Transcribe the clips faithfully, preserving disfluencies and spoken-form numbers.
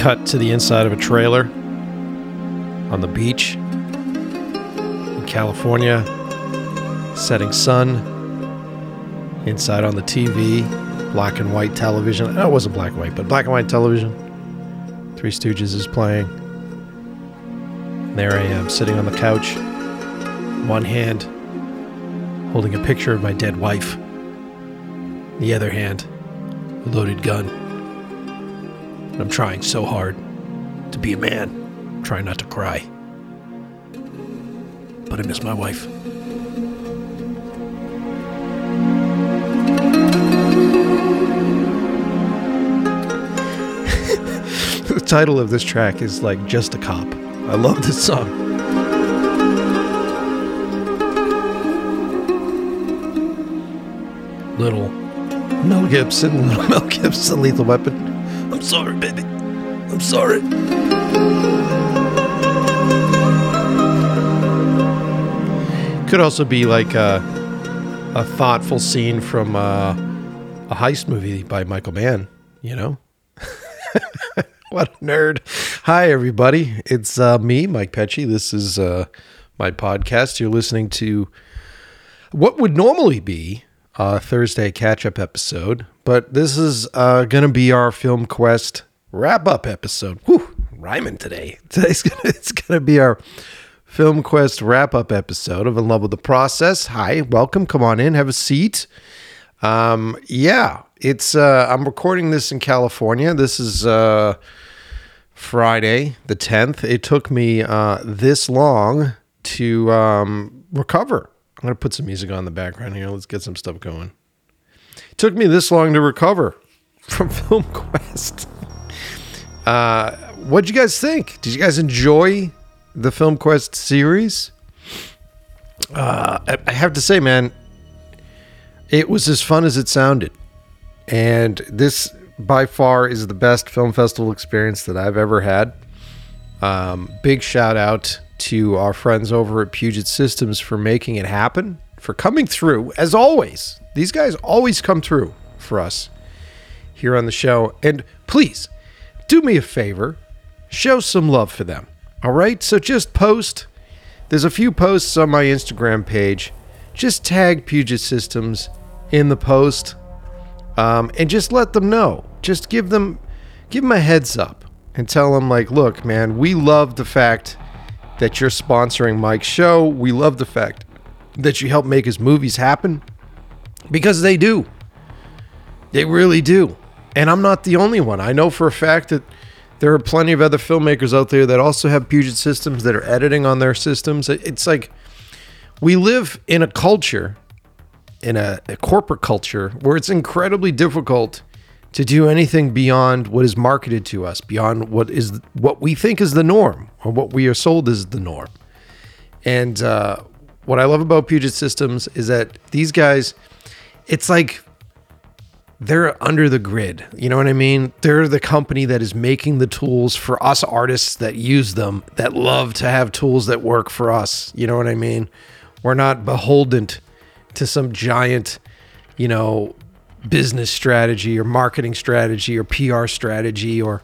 cut to the inside of a trailer on the beach in California, setting sun, inside on the T V, black and white television. No, it wasn't black and white, but black and white television. Three Stooges is playing. And there I am, sitting on the couch, one hand holding a picture of my dead wife, the other hand a loaded gun. And I'm trying so hard to be a man. I'm trying not to cry. But I miss my wife. The title of this track is like Just a Cop. I love this song. Little Mel Gibson, Little Mel Gibson, Lethal Weapon. I'm sorry, baby. I'm sorry. Could also be like a, a thoughtful scene from uh, a heist movie by Michael Mann, you know? What a nerd. Hi, everybody. It's uh, me, Mike Pecci. This is uh, my podcast. You're listening to what would normally be Uh, Thursday catch-up episode, but this is uh, going to be our FilmQuest wrap-up episode. Whew, rhyming today. Today's gonna, it's going to be our FilmQuest wrap-up episode of In Love with the Process. Hi, welcome. Come on in. Have a seat. Um, yeah, it's. Uh, I'm recording this in California. This is uh, Friday the tenth. It took me uh, this long to um, recover. I'm going to put some music on in the background here. Let's get some stuff going. It took me this long to recover from FilmQuest. Uh, what'd you guys think? Did you guys enjoy the FilmQuest series? Uh, I have to say, man, it was as fun as it sounded. And this, by far, is the best film festival experience that I've ever had. Um, big shout out to our friends over at Puget Systems for making it happen, for coming through, as always. These guys always come through for us here on the show. And please, do me a favor, show some love for them, all right? So just post. There's a few posts on my Instagram page. Just tag Puget Systems in the post, um, and just let them know. Just give them, give them a heads up and tell them, like, look, man, we love the fact that you're sponsoring Mike's show. We love the fact that you help make his movies happen, because they do. They really do. And I'm not the only one. I know for a fact that there are plenty of other filmmakers out there that also have Puget Systems, that are editing on their systems. It's like we live in a culture, in a, a corporate culture, where it's incredibly difficult to do anything beyond what is marketed to us, beyond what is what we think is the norm, or what we are sold is the norm. And uh, what I love about Puget Systems is that these guys, it's like they're under the grid. You know what I mean? They're the company that is making the tools for us artists that use them, that love to have tools that work for us. You know what I mean? We're not beholden to some giant, you know, business strategy or marketing strategy or P R strategy, or,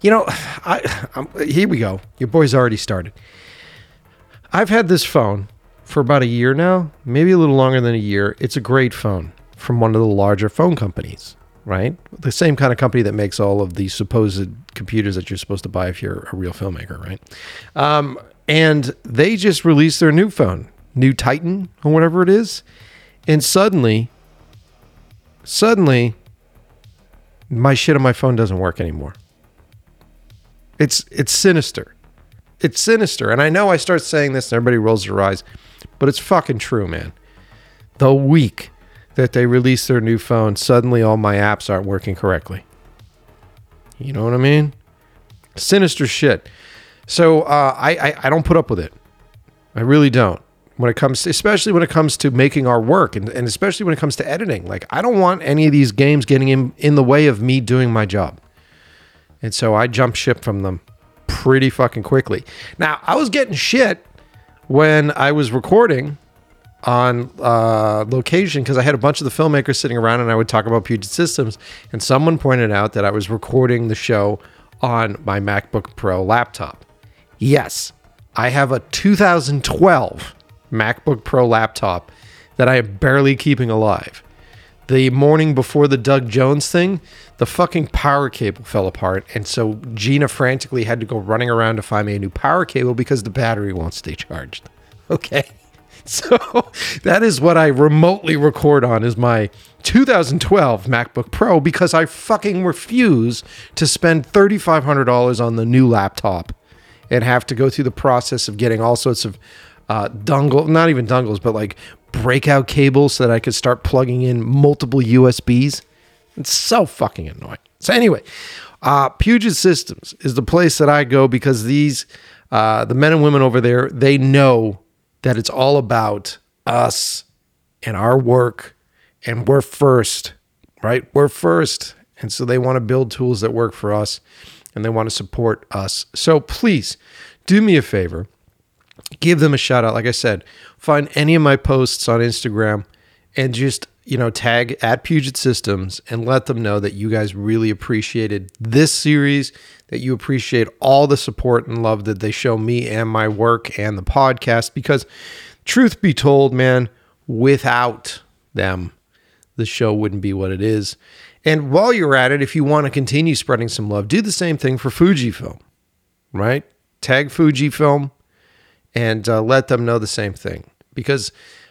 you know, I I'm, here we go. Your boy's already started. I've had this phone for about a year now, maybe a little longer than a year. It's a great phone from one of the larger phone companies, right? The same kind of company that makes all of the supposed computers that you're supposed to buy if you're a real filmmaker, right? Um, and they just released their new phone, new Titan or whatever it is. And suddenly... Suddenly, my shit on my phone doesn't work anymore. It's it's sinister. It's sinister. And I know I start saying this and everybody rolls their eyes, but it's fucking true, man. The week that they release their new phone, suddenly all my apps aren't working correctly. You know what I mean? Sinister shit. So uh, I, I, I don't put up with it. I really don't. When it comes to, especially when it comes to making our work, and, and especially when it comes to editing, like, I don't want any of these games getting in, in the way of me doing my job. And so I jumped ship from them pretty fucking quickly. Now, I was getting shit when I was recording on uh, location, because I had a bunch of the filmmakers sitting around and I would talk about Puget Systems, and someone pointed out that I was recording the show on my MacBook Pro laptop. Yes, I have a two thousand twelve MacBook Pro laptop that I am barely keeping alive. The morning before the Doug Jones thing, the fucking power cable fell apart, and so Gina frantically had to go running around to find me a new power cable because the battery won't stay charged. Okay, so that is what I remotely record on, is my two thousand twelve MacBook Pro, because I fucking refuse to spend three thousand five hundred dollars on the new laptop and have to go through the process of getting all sorts of uh, dongle, not even dongles, but like breakout cables so that I could start plugging in multiple U S Bs. It's so fucking annoying. So anyway, uh, Puget Systems is the place that I go because these, uh, the men and women over there, they know that it's all about us and our work, and we're first, right? We're first. And so they want to build tools that work for us, and they want to support us. So please do me a favor. Give them a shout out. Like I said, find any of my posts on Instagram and just, you know, tag at Puget Systems and let them know that you guys really appreciated this series, that you appreciate all the support and love that they show me and my work and the podcast. Because truth be told, man, without them, the show wouldn't be what it is. And while you're at it, if you want to continue spreading some love, do the same thing for Fujifilm, right? Tag Fujifilm and uh, let them know the same thing, because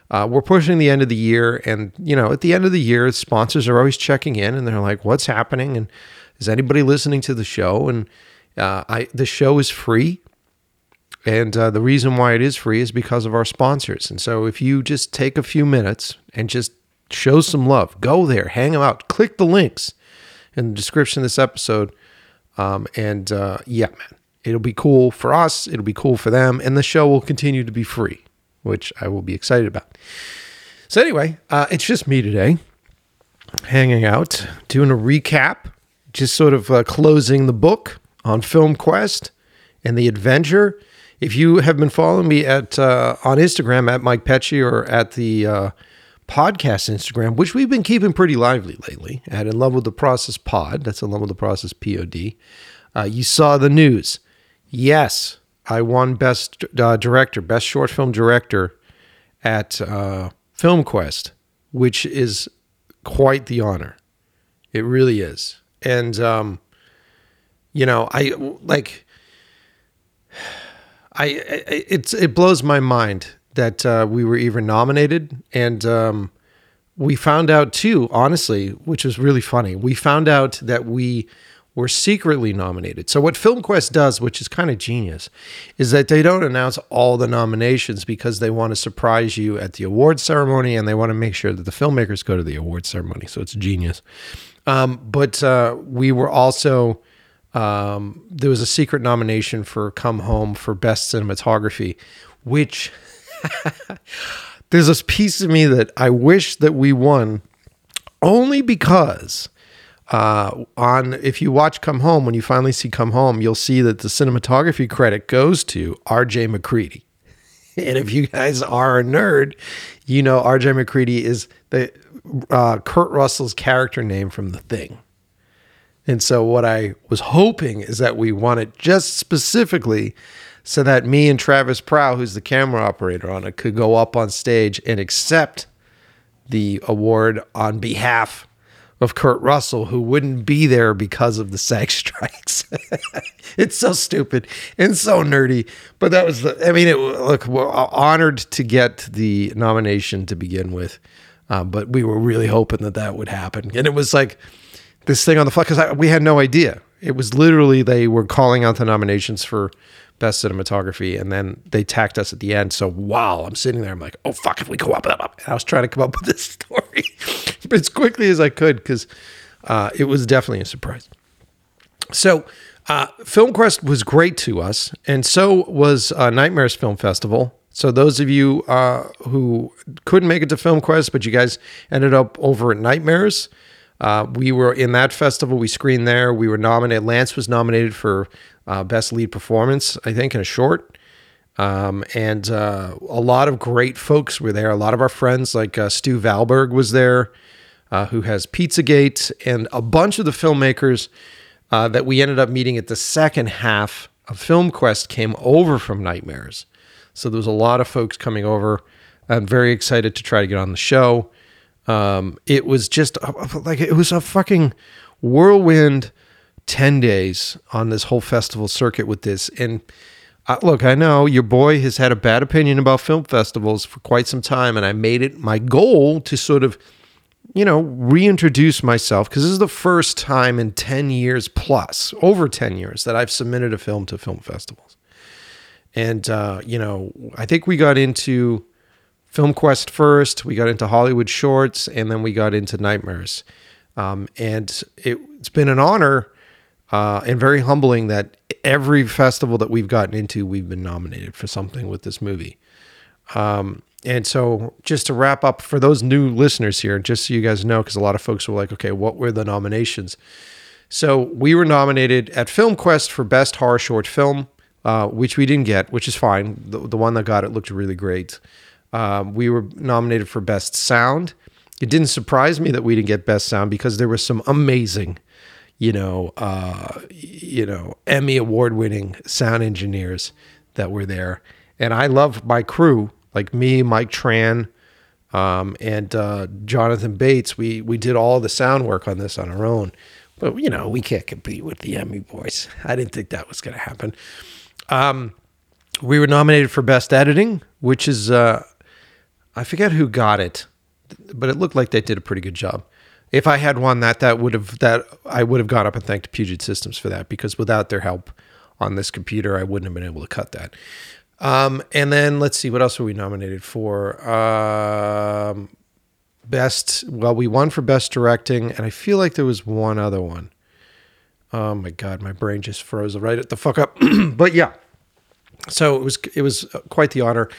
uh, we're pushing the end of the year. And, you know, at the end of the year, sponsors are always checking in and they're like, what's happening? And is anybody listening to the show? And uh, I the show is free. And uh, the reason why it is free is because of our sponsors. And so if you just take a few minutes and just show some love, go there, hang them out, click the links in the description of this episode. Um, and uh, yeah, man, it'll be cool for us. It'll be cool for them. And the show will continue to be free, which I will be excited about. So anyway, uh, it's just me today hanging out, doing a recap, just sort of uh, closing the book on FilmQuest and the adventure. If you have been following me at uh, on Instagram at Mike Pecci or at the uh, podcast Instagram, which we've been keeping pretty lively lately at In Love with the Process Pod. That's In Love with the Process P O D. Uh, you saw the news. Yes, I won Best uh, Director, Best Short Film Director at uh, FilmQuest, which is quite the honor. It really is. And, um, you know, I like, I, I it's, it blows my mind that uh, we were even nominated. And um, we found out too, honestly, which was really funny. We found out that we were secretly nominated. So what FilmQuest does, which is kind of genius, is that they don't announce all the nominations because they want to surprise you at the award ceremony, and they want to make sure that the filmmakers go to the award ceremony. So it's genius. Um, but uh, we were also, um, there was a secret nomination for Come Home for Best Cinematography, which... There's this piece of me that I wish that we won, only because uh, on if you watch Come Home, when you finally see Come Home, you'll see that the cinematography credit goes to R J McCready. And if you guys are a nerd, you know R J McCready is the uh, Kurt Russell's character name from The Thing. And so what I was hoping is that we won it just specifically so that me and Travis Prow, who's the camera operator on it, could go up on stage and accept the award on behalf of Kurt Russell, who wouldn't be there because of the SAG strikes. It's so stupid and so nerdy. But that was, the, I mean, it, look, we're honored to get the nomination to begin with. Uh, but we were really hoping that that would happen. And it was like this thing on the fly, because we had no idea. It was literally, they were calling out the nominations for Best Cinematography, and then they tacked us at the end. So wow, I'm sitting there, I'm like, oh fuck, if we go up, up, up. And I was trying to come up with this story as quickly as I could, because uh, it was definitely a surprise. So uh, FilmQuest was great to us, and so was uh, Nightmares Film Festival. So those of you uh, who couldn't make it to FilmQuest, but you guys ended up over at Nightmares, Uh, we were in that festival. We screened there. We were nominated. Lance was nominated for uh, Best Lead Performance, I think, in a short. Um, and uh, a lot of great folks were there. A lot of our friends, like uh, Stu Valberg was there, uh, who has Pizzagate, and a bunch of the filmmakers uh, that we ended up meeting at the second half of FilmQuest came over from Nightmares. So there was a lot of folks coming over. I'm very excited to try to get on the show. Um, it was just a, like, it was a fucking whirlwind ten days on this whole festival circuit with this. And uh, look, I know your boy has had a bad opinion about film festivals for quite some time. And I made it my goal to sort of, you know, reintroduce myself, because this is the first time in ten years plus, over ten years, that I've submitted a film to film festivals. And, uh, you know, I think we got into FilmQuest first, we got into Hollywood Shorts, and then we got into Nightmares. Um, and it, it's been an honor uh, and very humbling that every festival that we've gotten into, we've been nominated for something with this movie. Um, and so just to wrap up, for those new listeners here, just so you guys know, because a lot of folks were like, okay, what were the nominations? So we were nominated at FilmQuest for Best Horror Short Film, uh, which we didn't get, which is fine. The, the one that got it looked really great. Um, we were nominated for Best Sound. It didn't surprise me that we didn't get Best Sound, because there was some amazing, you know, uh, you know, Emmy award-winning sound engineers that were there. And I love my crew, like me, Mike Tran, um, and uh, Jonathan Bates. We we did all the sound work on this on our own. But, you know, we can't compete with the Emmy boys. I didn't think that was going to happen. Um, we were nominated for Best Editing, which is... Uh, I forget who got it, but it looked like they did a pretty good job. If I had won that, that would have that I would have gone up and thanked Puget Systems for that, because without their help on this computer, I wouldn't have been able to cut that. Um, and then let's see, what else were we nominated for? Um, best, well, we won for Best Directing, and I feel like there was one other one. Oh my God, my brain just froze right at the fuck up. But yeah, so it was it was quite the honor.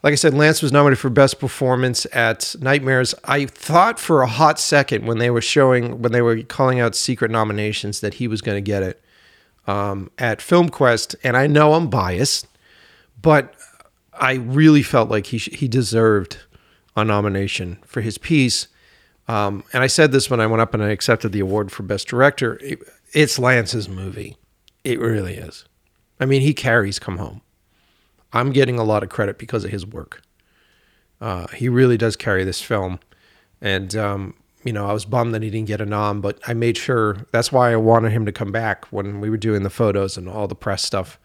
Like I said, Lance was nominated for Best Performance at Nightmares. I thought for a hot second when they were showing, when they were calling out secret nominations, that he was going to get it um, at FilmQuest. And I know I'm biased, but I really felt like he sh- he deserved a nomination for his piece. Um, and I said this when I went up and I accepted the award for Best Director. It, it's Lance's movie. It really is. I mean, he carries Come Home. I'm getting a lot of credit because of his work. Uh, he really does carry this film. And, um, you know, I was bummed that he didn't get a nom, but I made sure, that's why I wanted him to come back when we were doing the photos and all the press stuff,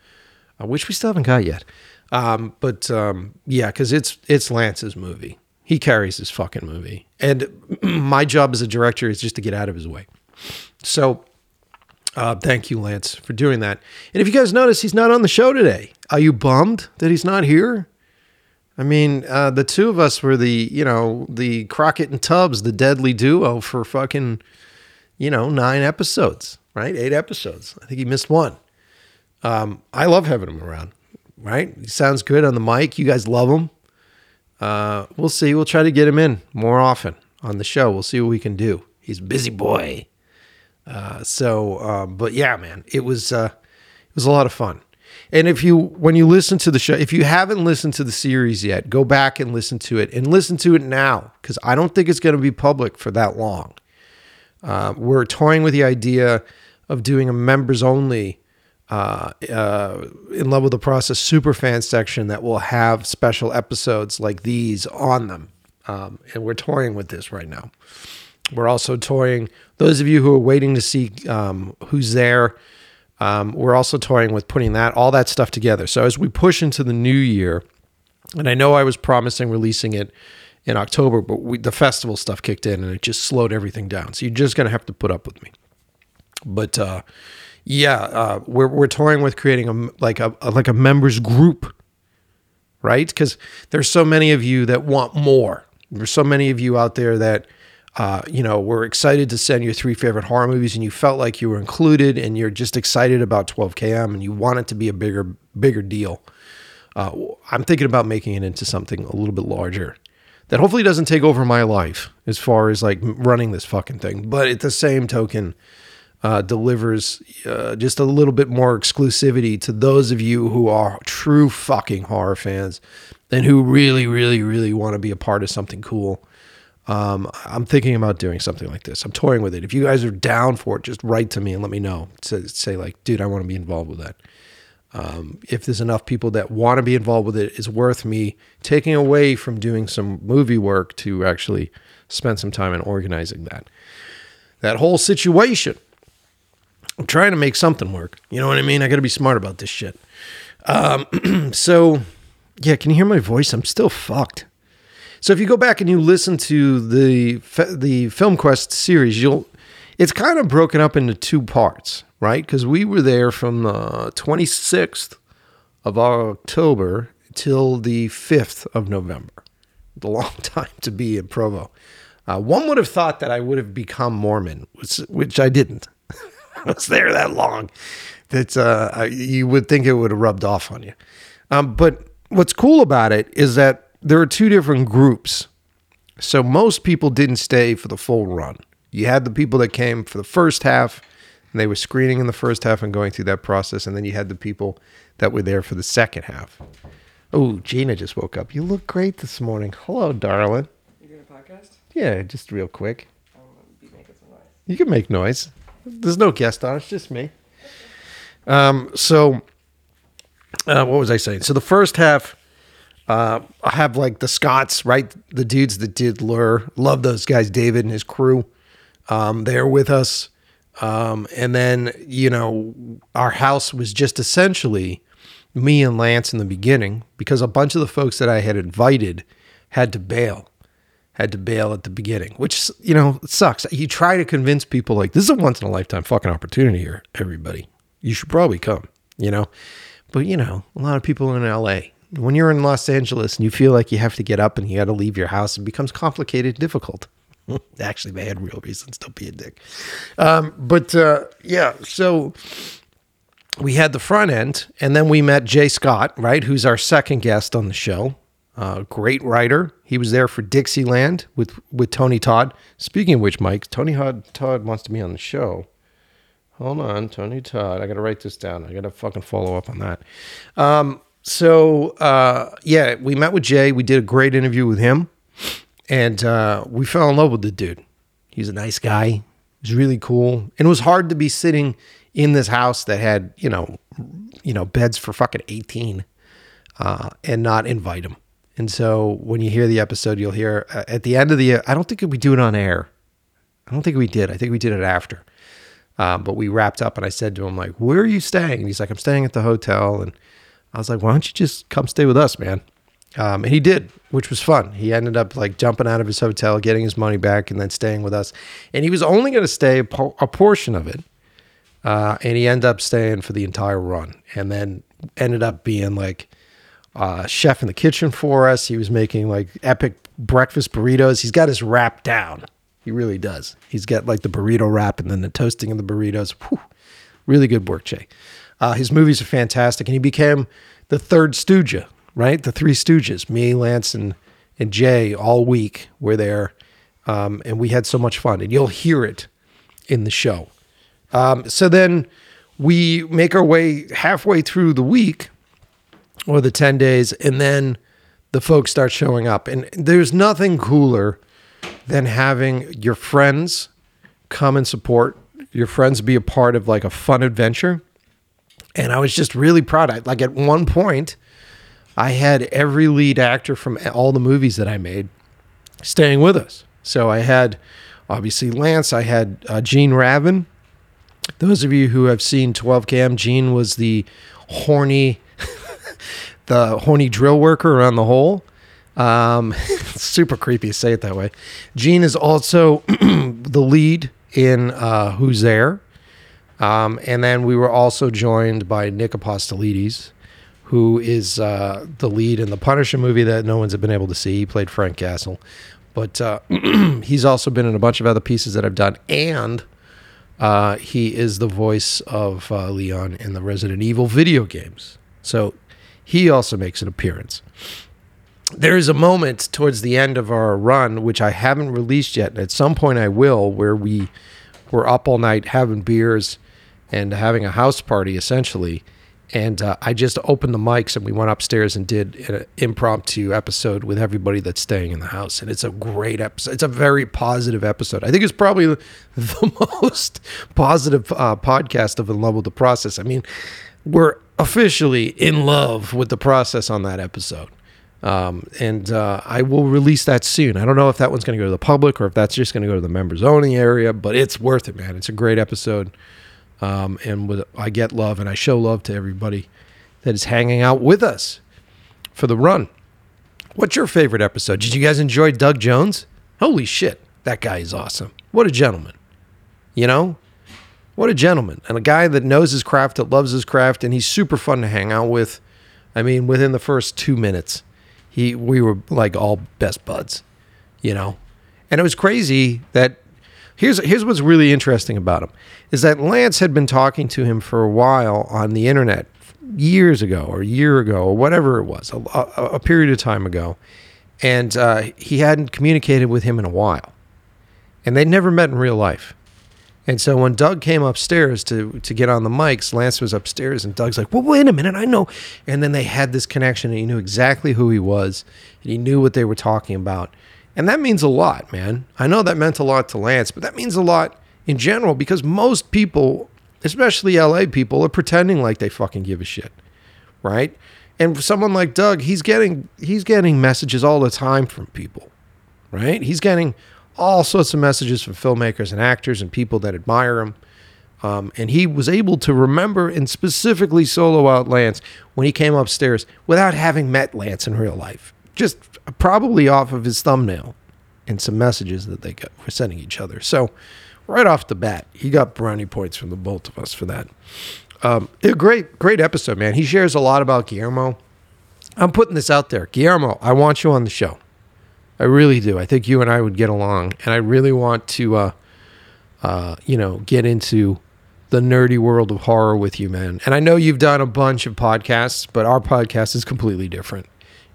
uh, which we still haven't got yet. Um, but, um, yeah, because it's it's Lance's movie. He carries his fucking movie. And my job as a director is just to get out of his way. So... Uh, thank you, Lance, for doing that. And if you guys notice, he's not on the show today. Are you bummed that he's not here? I mean, uh, the two of us were the, you know, the Crockett and Tubbs, the deadly duo for fucking, you know, nine episodes, right? Eight episodes. I think he missed one. Um, I love having him around, right? He sounds good on the mic. You guys love him. Uh, we'll see. We'll try to get him in more often on the show. We'll see what we can do. He's a busy boy. Uh, so, uh, but yeah, man, it was, uh, it was a lot of fun. And if you, when you listen to the show, if you haven't listened to the series yet, go back and listen to it and listen to it now, because I don't think it's going to be public for that long. Uh, we're toying with the idea of doing a members only, uh, uh, In Love with the Process super fan section that will have special episodes like these on them. Um, and we're toying with this right now. We're also toying, those of you who are waiting to see um, Who's There, um, we're also toying with putting that, all that stuff together. So as we push into the new year, and I know I was promising releasing it in October, but we, the festival stuff kicked in and it just slowed everything down. So you're just going to have to put up with me. But uh, yeah, uh, we're we're toying with creating a like a like a members group, right? Because there's so many of you that want more. There's so many of you out there that, Uh, you know, we're excited to send your three favorite horror movies and you felt like you were included and you're just excited about twelve K M and you want it to be a bigger, bigger deal. Uh, I'm thinking about making it into something a little bit larger that hopefully doesn't take over my life as far as like running this fucking thing. But at the same token, uh, delivers uh, just a little bit more exclusivity to those of you who are true fucking horror fans and who really, really, really want to be a part of something cool. Um, I'm thinking about doing something like this. I'm toying with it. If you guys are down for it, just write to me and let me know. To say like, dude, I want to be involved with that. Um, if there's enough people that want to be involved with it, it's worth me taking away from doing some movie work to actually spend some time in organizing that. That whole situation. I'm trying to make something work. You know what I mean? I got to be smart about this shit. Um, so, yeah, can you hear my voice? I'm still fucked. So if you go back and you listen to the the FilmQuest series, you'll it's kind of broken up into two parts, right? Because we were there from the twenty-sixth of October till the fifth of November. It's a long time to be in Provo. Uh, one would have thought that I would have become Mormon, which, which I didn't. I was there that long that uh, you would think it would have rubbed off on you. Um, but what's cool about it is that there are two different groups. So most people didn't stay for the full run. You had the people that came for the first half, and they were screening in the first half and going through that process, and then you had the people that were there for the second half. Oh, Gina just woke up. You look great this morning. Hello, darling. You doing a podcast? Yeah, just real quick. I'm going to be making some noise. You can make noise. There's no guest on. It's just me. Um. So uh, what was I saying? So the first half... Uh, I have like the Scots, right? The dudes that did Lure. Love those guys, David and his crew. Um, they're with us. Um, and then, you know, our house was just essentially me and Lance in the beginning because a bunch of the folks that I had invited had to bail, had to bail at the beginning, which, you know, it sucks. You try to convince people like this is a once in a lifetime fucking opportunity here, everybody. You should probably come, you know, but you know, a lot of people in L A. When you're in Los Angeles and you feel like you have to get up and you got to leave your house, it becomes complicated and difficult. Actually, they had real reasons. Don't be a dick. Um, but uh, yeah, so we had the front end and then we met Jay Scott, right? Who's our second guest on the show. Uh, great writer. He was there for Dixieland with, with Tony Todd. Speaking of which, Mike, Tony Todd wants to be on the show. Hold on, Tony Todd. I got to write this down. I got to fucking follow up on that. Um, So, uh, yeah, we met with Jay. We did a great interview with him, and uh, we fell in love with the dude. He's a nice guy. He was really cool. And it was hard to be sitting in this house that had, you know, you know, beds for fucking eighteen uh, and not invite him. And so when you hear the episode, you'll hear uh, at the end of the, uh, I don't think we do it on air. I don't think we did. I think we did it after. Uh, but we wrapped up and I said to him, like, where are you staying? And he's like, I'm staying at the hotel. And I was like, why don't you just come stay with us, man? Um, and he did, which was fun. He ended up like jumping out of his hotel, getting his money back, and then staying with us. And he was only going to stay a, po- a portion of it. Uh, and he ended up staying for the entire run. And then ended up being like uh, chef in the kitchen for us. He was making like epic breakfast burritos. He's got his wrap down. He really does. He's got like the burrito wrap and then the toasting of the burritos. Whew. Really good work, Jay. Uh, his movies are fantastic, and he became the third Stooge, right? The Three Stooges. Me, Lance, and, and Jay all week were there, um, and we had so much fun, and you'll hear it in the show. Um, so then we make our way halfway through the week or the ten days, and then the folks start showing up. And there's nothing cooler than having your friends come and support, your friends be a part of like a fun adventure. And I was just really proud. I, like at one point, I had every lead actor from all the movies that I made staying with us. So I had, obviously, Lance. I had uh, Gene Rabin. Those of you who have seen twelve K M, Gene was the horny, the horny drill worker around the hole. Um, super creepy to say it that way. Gene is also the lead in uh, Who's There? Um, and then we were also joined by Nick Apostolides, who is uh, the lead in the Punisher movie that no one's been able to see. He played Frank Castle. But uh, he's also been in a bunch of other pieces that I've done. And uh, he is the voice of uh, Leon in the Resident Evil video games. So he also makes an appearance. There is a moment towards the end of our run, which I haven't released yet. At some point I will, where we were up all night having beers and having a house party, essentially, And uh, I just opened the mics and we went upstairs and did an impromptu episode with everybody that's staying in the house. And it's a great episode. It's a very positive episode. I think it's probably the most positive uh, podcast of In Love with the Process. I mean, we're officially in love with the process on that episode. Um, and uh, I will release that soon. I don't know if that one's going to go to the public or if that's just going to go to the members only area, but it's worth it, man. It's a great episode. Um, and with, I get love and I show love to everybody that is hanging out with us for the run. What's your favorite episode? Did you guys enjoy Doug Jones? Holy shit, that guy is awesome. What a gentleman. You know? What a gentleman. And a guy that knows his craft, that loves his craft, and he's super fun to hang out with. I mean, within the first two minutes, he we were like all best buds, you know? And it was crazy that Here's here's what's really interesting about him is that Lance had been talking to him for a while on the internet years ago or a year ago or whatever it was, a, a, a period of time ago. And uh, he hadn't communicated with him in a while. And they'd never met in real life. And so when Doug came upstairs to, to get on the mics, Lance was upstairs and Doug's like, well, wait a minute, I know. And then they had this connection and he knew exactly who he was and he knew what they were talking about. And that means a lot, man. I know that meant a lot to Lance, but that means a lot in general because most people, especially L A people, are pretending like they fucking give a shit, right? And for someone like Doug, he's getting he's getting messages all the time from people, right? He's getting all sorts of messages from filmmakers and actors and people that admire him. Um, and he was able to remember and specifically solo out Lance when he came upstairs without having met Lance in real life. Just probably off of his thumbnail and some messages that they got were sending each other. So right off the bat, he got brownie points from the both of us for that. Um, a great, great episode, man. He shares a lot about Guillermo. I'm putting this out there. Guillermo, I want you on the show. I really do. I think you and I would get along. And I really want to, uh, uh, you know, get into the nerdy world of horror with you, man. And I know you've done a bunch of podcasts, but our podcast is completely different.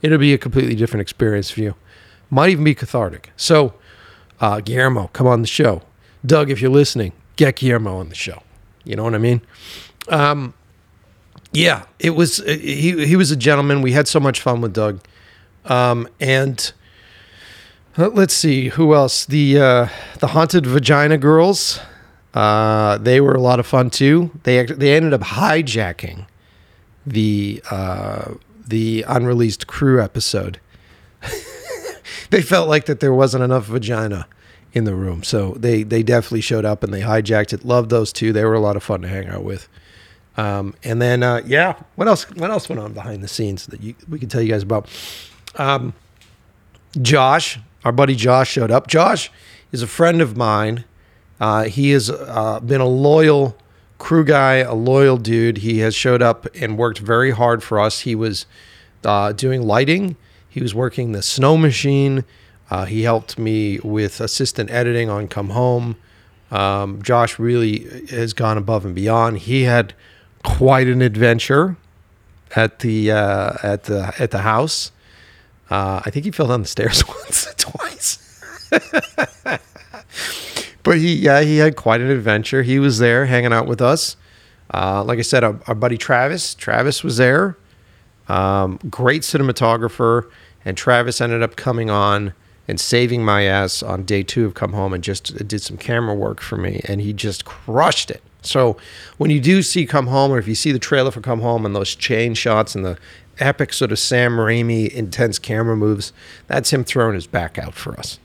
It'll be a completely different experience for you. Might even be cathartic. So, uh, Guillermo, come on the show. Doug, if you're listening, get Guillermo on the show. You know what I mean? Um, yeah, it was. He he was a gentleman. We had so much fun with Doug. Um, and uh, let's see who else. The uh, the Haunted Vagina Girls. Uh, they were a lot of fun too. They they ended up hijacking the. Uh, the unreleased crew episode. They felt like that there wasn't enough vagina in the room. So they, they definitely showed up and they hijacked it. Loved those two. They were a lot of fun to hang out with. Um, and then, uh, yeah, what else, what else went on behind the scenes that you, we can tell you guys about? Um, Josh, our buddy Josh showed up. Josh is a friend of mine. Uh, he has uh, been a loyal crew guy, a loyal dude. He has showed up and worked very hard for us. He was uh, doing lighting. He was working the snow machine. Uh, he helped me with assistant editing on Come Home. Um, Josh really has gone above and beyond. He had quite an adventure at the uh, at the at the house. Uh, I think he fell down the stairs once or twice. But he, yeah, he had quite an adventure. He was there hanging out with us. Uh, like I said, our, our buddy Travis, Travis was there. Um, great cinematographer. And Travis ended up coming on and saving my ass on day two of Come Home and just did some camera work for me. And he just crushed it. So when you do see Come Home, or if you see the trailer for Come Home and those chain shots and the epic sort of Sam Raimi intense camera moves, that's him throwing his back out for us.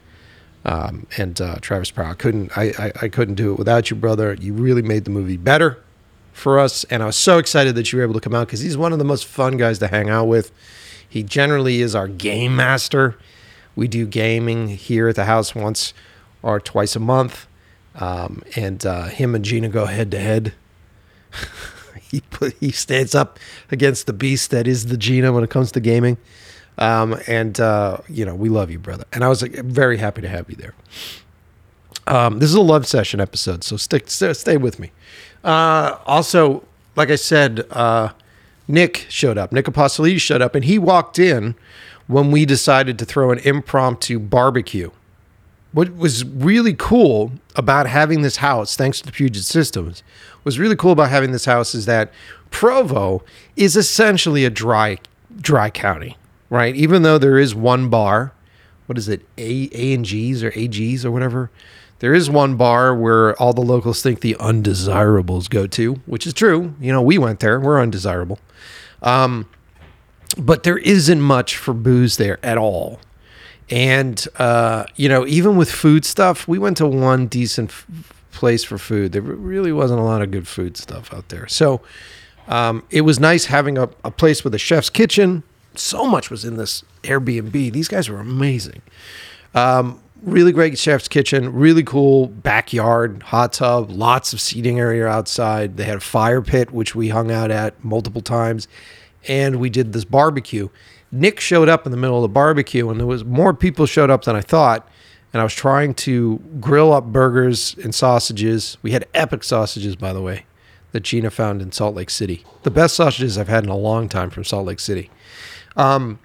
Um, and uh, Travis Prow, I couldn't, I, I, I couldn't do it without you, brother. You really made the movie better for us. And I was so excited that you were able to come out because he's one of the most fun guys to hang out with. He generally is our game master. We do gaming here at the house once or twice a month. Um, and uh, him and Gina go head to head. He put, he stands up against the beast that is the Gina when it comes to gaming. Um, and, uh, you know, we love you, brother. And I was like, very happy to have you there. Um, this is a love session episode, so stick, st- stay with me. Uh, also, like I said, uh, Nick showed up. Nick Apostolidis showed up, and he walked in when we decided to throw an impromptu barbecue what was really cool about having this house, thanks to the Puget Systems, was really cool about having this house is that Provo is essentially a dry dry county, right? Even though there is one bar, what is it, A A and G's or A G's or whatever. There is one bar where all the locals think the undesirables go to, which is true. You know, we went there. We're undesirable. Um, but there isn't much for booze there at all. And, uh, you know, even with food stuff, we went to one decent f- place for food. There really wasn't a lot of good food stuff out there. So um, it was nice having a, a place with a chef's kitchen. So much was in this Airbnb. These guys were amazing. Um, really great chef's kitchen, really cool backyard, hot tub, lots of seating area outside. They had a fire pit, which we hung out at multiple times. And we did this barbecue. Nick showed up in the middle of the barbecue, and there was more people showed up than I thought. And I was trying to grill up burgers and sausages. We had epic sausages, by the way, that Gina found in Salt Lake City. The best sausages I've had in a long time from Salt Lake City. Um,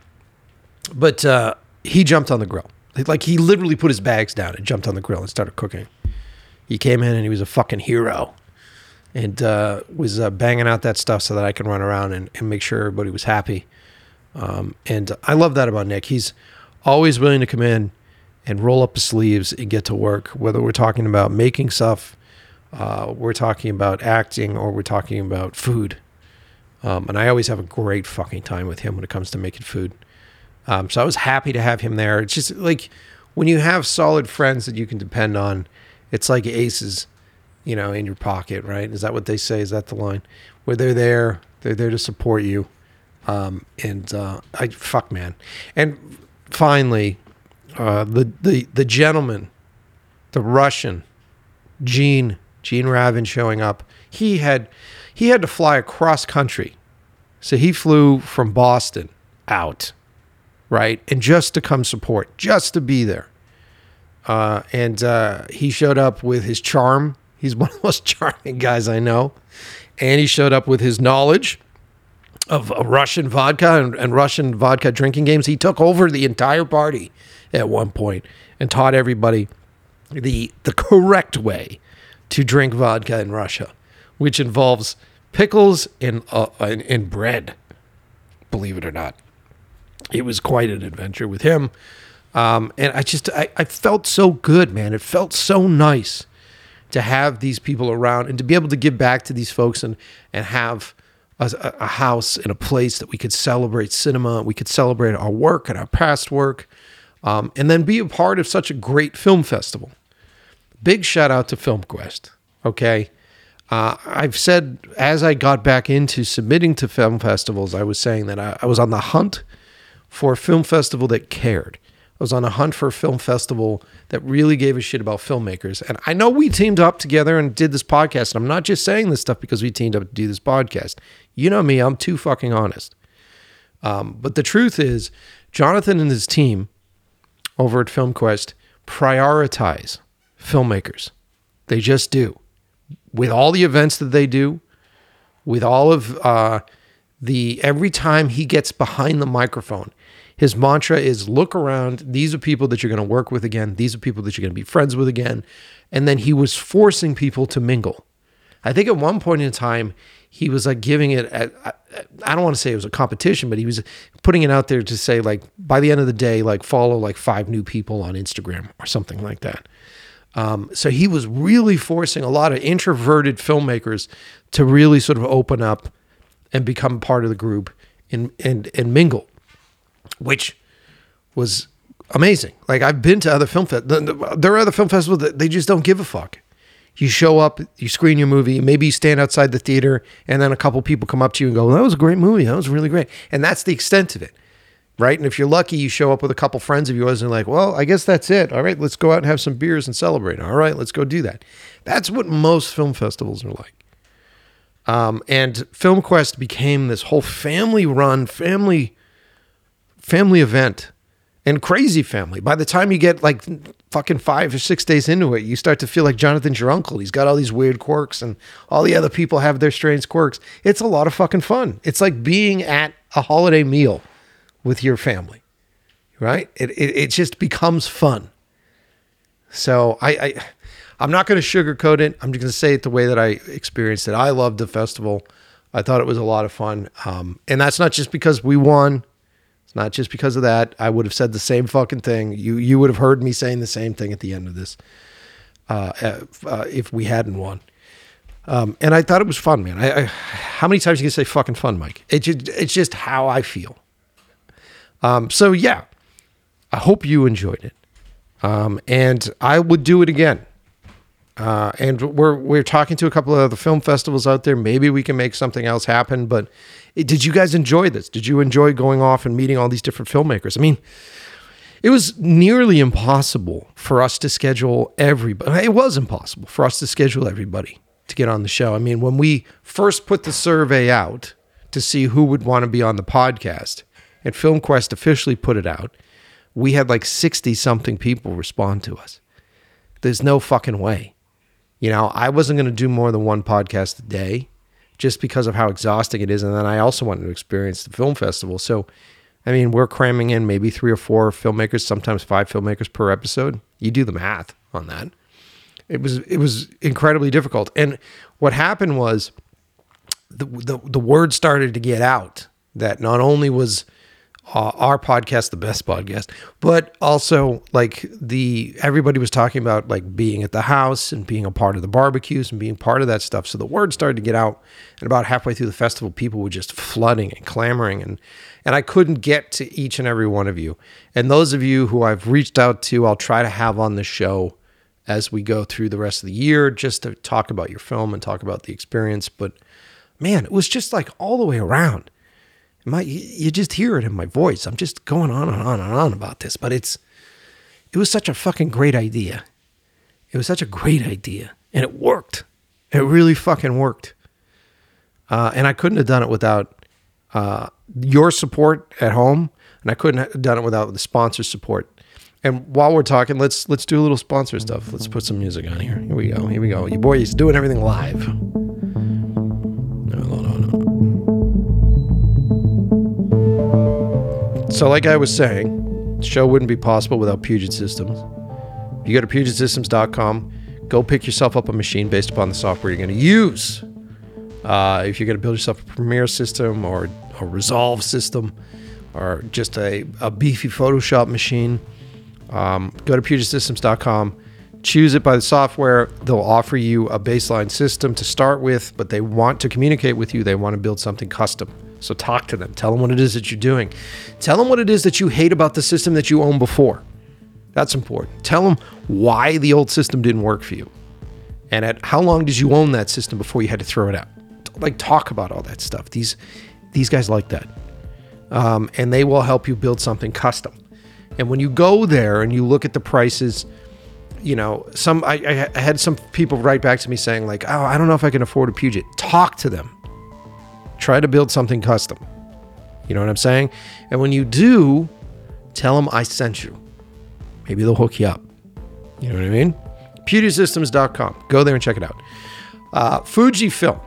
but uh, he jumped on the grill. Like, he literally put his bags down and jumped on the grill and started cooking. He came in and he was a fucking hero and uh, was uh, banging out that stuff so that I could run around and, and make sure everybody was happy. Um, and I love that about Nick. He's always willing to come in and roll up his sleeves and get to work, whether we're talking about making stuff, uh, we're talking about acting, or we're talking about food. Um, and I always have a great fucking time with him when it comes to making food. Um, so I was happy to have him there. It's just like when you have solid friends that you can depend on, it's like aces, you know, in your pocket, right? Is that what they say? Is that the line? Where they're there, they're there to support you. Um, and uh, I fuck, man. And finally, uh, the the the gentleman, the Russian, Gene Gene Rabin showing up. He had he had to fly across country, so he flew from Boston out. Right, and just to come support, just to be there. Uh, and uh, he showed up with his charm. He's one of the most charming guys I know. And he showed up with his knowledge of uh, Russian vodka and, and Russian vodka drinking games. He took over the entire party at one point and taught everybody the the correct way to drink vodka in Russia, which involves pickles and uh, and, and bread, believe it or not. It was quite an adventure with him. Um, and I just, I, I felt so good, man. It felt so nice to have these people around and to be able to give back to these folks and, and have a, a house and a place that we could celebrate cinema. We could celebrate our work and our past work, um, and then be a part of such a great film festival. Big shout out to FilmQuest. Okay. Uh, I've said, as I got back into submitting to film festivals, I was saying that I, I was on the hunt for a film festival that cared. I was on a hunt for a film festival that really gave a shit about filmmakers. And I know we teamed up together and did this podcast, and I'm not just saying this stuff because we teamed up to do this podcast. You know me, I'm too fucking honest. Um, but the truth is, Jonathan and his team over at FilmQuest prioritize filmmakers. They just do. With all the events that they do, with all of... Uh, The every time he gets behind the microphone, his mantra is look around. These are people that you're going to work with again. These are people that you're going to be friends with again. And then he was forcing people to mingle. I think at one point in time, he was like giving it, at, I don't want to say it was a competition, but he was putting it out there to say like, by the end of the day, like follow like five new people on Instagram or something like that. Um, so he was really forcing a lot of introverted filmmakers to really sort of open up and become part of the group and, and and mingle, which was amazing. Like, I've been to other film festivals. There are other film festivals that they just don't give a fuck. You show up, you screen your movie, maybe you stand outside the theater, and then a couple people come up to you and go, that was a great movie, that was really great. And that's the extent of it, right? And if you're lucky, you show up with a couple friends of yours and you're like, well, I guess that's it. All right, let's go out and have some beers and celebrate. All right, let's go do that. That's what most film festivals are like. Um, and FilmQuest became this whole family-run, family, family event, and crazy family. By the time you get like fucking five or six days into it, you start to feel like Jonathan's your uncle. He's got all these weird quirks, and all the other people have their strange quirks. It's a lot of fucking fun. It's like being at a holiday meal with your family, right? It it, it just becomes fun. So I, I I'm not going to sugarcoat it. I'm just going to say it the way that I experienced it. I loved the festival. I thought it was a lot of fun. Um, and that's not just because we won. It's not just because of that. I would have said the same fucking thing. You you would have heard me saying the same thing at the end of this uh, uh, if we hadn't won. Um, and I thought it was fun, man. I, I how many times you can say fucking fun, Mike? It just, it's just how I feel. Um, so yeah, I hope you enjoyed it. Um, and I would do it again. Uh, and we're we're talking to a couple of other film festivals out there. Maybe we can make something else happen. But it, did you guys enjoy this? Did you enjoy going off and meeting all these different filmmakers? I mean, it was nearly impossible for us to schedule everybody. It was impossible for us to schedule everybody to get on the show. I mean, when we first put the survey out to see who would want to be on the podcast, and FilmQuest officially put it out, we had like sixty-something people respond to us. There's no fucking way. You know, I wasn't going to do more than one podcast a day just because of how exhausting it is. And then I also wanted to experience the film festival. So, I mean, we're cramming in maybe three or four filmmakers, sometimes five filmmakers per episode. You do the math on that. It was it was incredibly difficult. And what happened was the the, the word started to get out that not only was uh, our podcast the best podcast, but also like the everybody was talking about like being at the house and being a part of the barbecues and being part of that stuff. So the word started to get out, and about halfway through the festival, people were just flooding and clamoring, and and I couldn't get to each and every one of you. And those of you who I've reached out to, I'll try to have on the show as we go through the rest of the year, just to talk about your film and talk about the experience. But man, it was just like all the way around. My, you just hear it in my voice. I'm just going on and on and on about this, but it's, it was such a fucking great idea. It was such a great idea, and it worked. It really fucking worked. Uh, and I couldn't have done it without uh, your support at home, and I couldn't have done it without the sponsor support. And while we're talking, let's let's do a little sponsor stuff. Let's put some music on here. Here we go. Here we go. Your boy is doing everything live. No, no, no, no. So like I was saying, the show wouldn't be possible without Puget Systems. If you go to puget systems dot com, go pick yourself up a machine based upon the software you're going to use. Uh, if you're going to build yourself a Premiere system or a Resolve system or just a, a beefy Photoshop machine, Um, go to puget systems dot com, choose it by the software. They'll offer you a baseline system to start with, but they want to communicate with you. They want to build something custom. So talk to them. Tell them what it is that you're doing. Tell them what it is that you hate about the system that you owned before. That's important. Tell them why the old system didn't work for you. And at how long did you own that system before you had to throw it out? Like, talk about all that stuff. These, these guys like that. Um, and they will help you build something custom. And when you go there and you look at the prices, you know, some I, I had some people write back to me saying like, oh, I don't know if I can afford a Puget. Talk to them. Try to build something custom. You know what I'm saying? And when you do, tell them I sent you. Maybe they'll hook you up. You know what I mean? puget systems dot com. Go there and check it out. Uh, Fujifilm.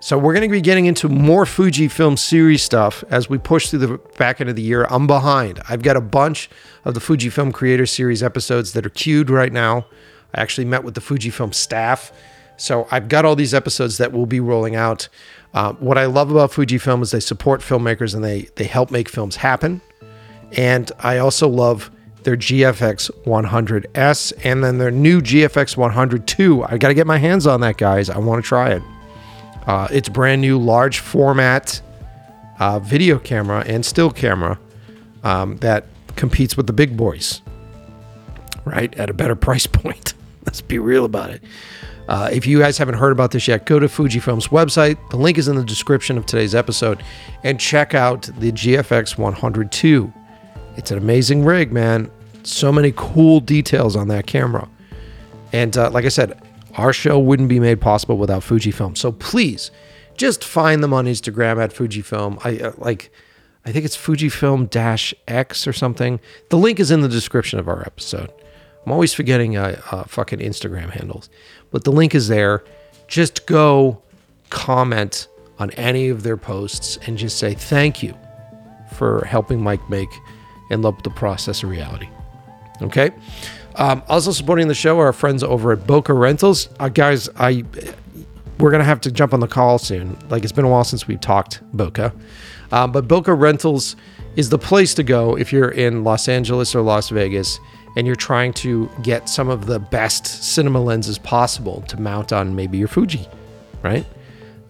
So we're going to be getting into more Fujifilm series stuff as we push through the back end of the year. I'm behind. I've got a bunch of the Fujifilm Creator Series episodes that are queued right now. I actually met with the Fujifilm staff. So I've got all these episodes that will be rolling out. Uh, what I love about Fujifilm is they support filmmakers and they, they help make films happen. And I also love their G F X one hundred S and then their new G F X one hundred two. I got to get my hands on that, guys. I want to try it. Uh, it's brand new, large format uh, video camera and still camera um, that competes with the big boys, right? At a better price point. Let's be real about it. Uh, if you guys haven't heard about this yet, go to Fujifilm's website. The link is in the description of today's episode, and check out the G F X one hundred two. It's an amazing rig, man. So many cool details on that camera. And uh, like I said, our show wouldn't be made possible without Fujifilm. So please, just find them on Instagram at Fujifilm. I uh, like, I think it's Fujifilm X or something. The link is in the description of our episode. I'm always forgetting uh, uh, fucking Instagram handles. But the link is there. Just go comment on any of their posts and just say thank you for helping Mike make In Love with the Process a reality. Okay. Um, also supporting the show are our friends over at Boca Rentals. Uh, guys, I we're going to have to jump on the call soon. Like, it's been a while since we've talked Boca. Um, but Boca Rentals is the place to go if you're in Los Angeles or Las Vegas and you're trying to get some of the best cinema lenses possible to mount on maybe your Fuji, right?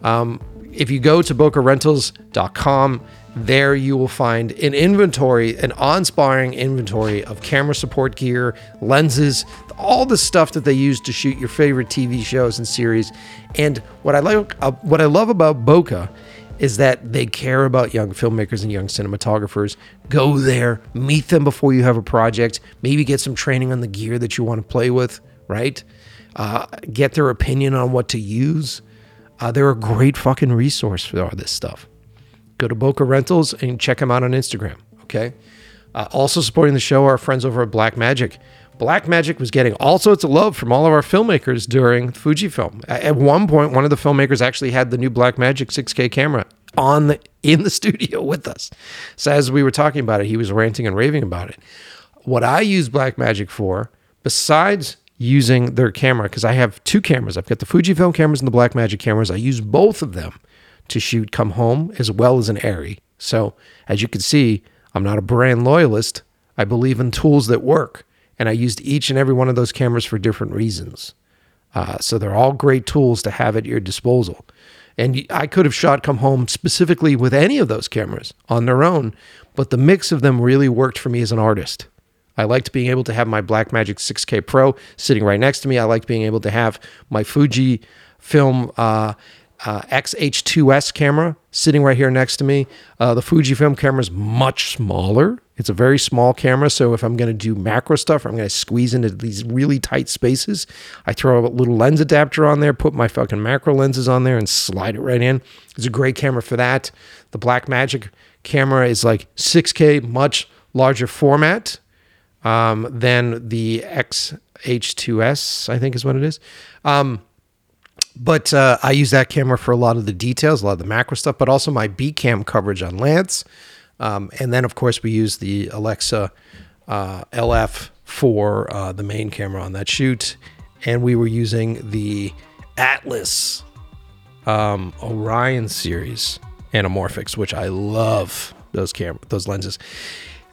Um, if you go to boca rentals dot com, there you will find an inventory, an awe-inspiring inventory of camera support gear, lenses, all the stuff that they use to shoot your favorite T V shows and series. And what I like, uh, what I love about Boca is that they care about young filmmakers and young cinematographers. Go there, meet them before you have a project, maybe get some training on the gear that you want to play with, right? Uh, get their opinion on what to use. Uh, they're a great fucking resource for all this stuff. Go to Boca Rentals and check them out on Instagram, okay? Uh, also supporting the show are our friends over at Blackmagic. Blackmagic was getting all sorts of love from all of our filmmakers during Fujifilm. At one point, one of the filmmakers actually had the new Blackmagic six K camera on the, in the studio with us. So as we were talking about it, he was ranting and raving about it. What I use Blackmagic for, besides using their camera, because I have two cameras. I've got the Fujifilm cameras and the Blackmagic cameras. I use both of them to shoot Come Home as well as an Airy. So as you can see, I'm not a brand loyalist. I believe in tools that work. And I used each and every one of those cameras for different reasons. Uh, so they're all great tools to have at your disposal. And I could have shot Come Home specifically with any of those cameras on their own, but the mix of them really worked for me as an artist. I liked being able to have my Blackmagic six K Pro sitting right next to me. I liked being able to have my Fujifilm uh, uh, X H two S camera sitting right here next to me. Uh, the Fujifilm camera is much smaller. It's a very small camera, so if I'm going to do macro stuff, or I'm going to squeeze into these really tight spaces, I throw a little lens adapter on there, put my fucking macro lenses on there, and slide it right in. It's a great camera for that. The Blackmagic camera is like six K, much larger format um, than the X H two S, I think is what it is. Um, but uh, I use that camera for a lot of the details, a lot of the macro stuff, but also my B-cam coverage on Lance. Um, and then, of course, we use the Alexa uh, L F for uh, the main camera on that shoot. And we were using the Atlas um, Orion series anamorphics, which I love those camera, those lenses.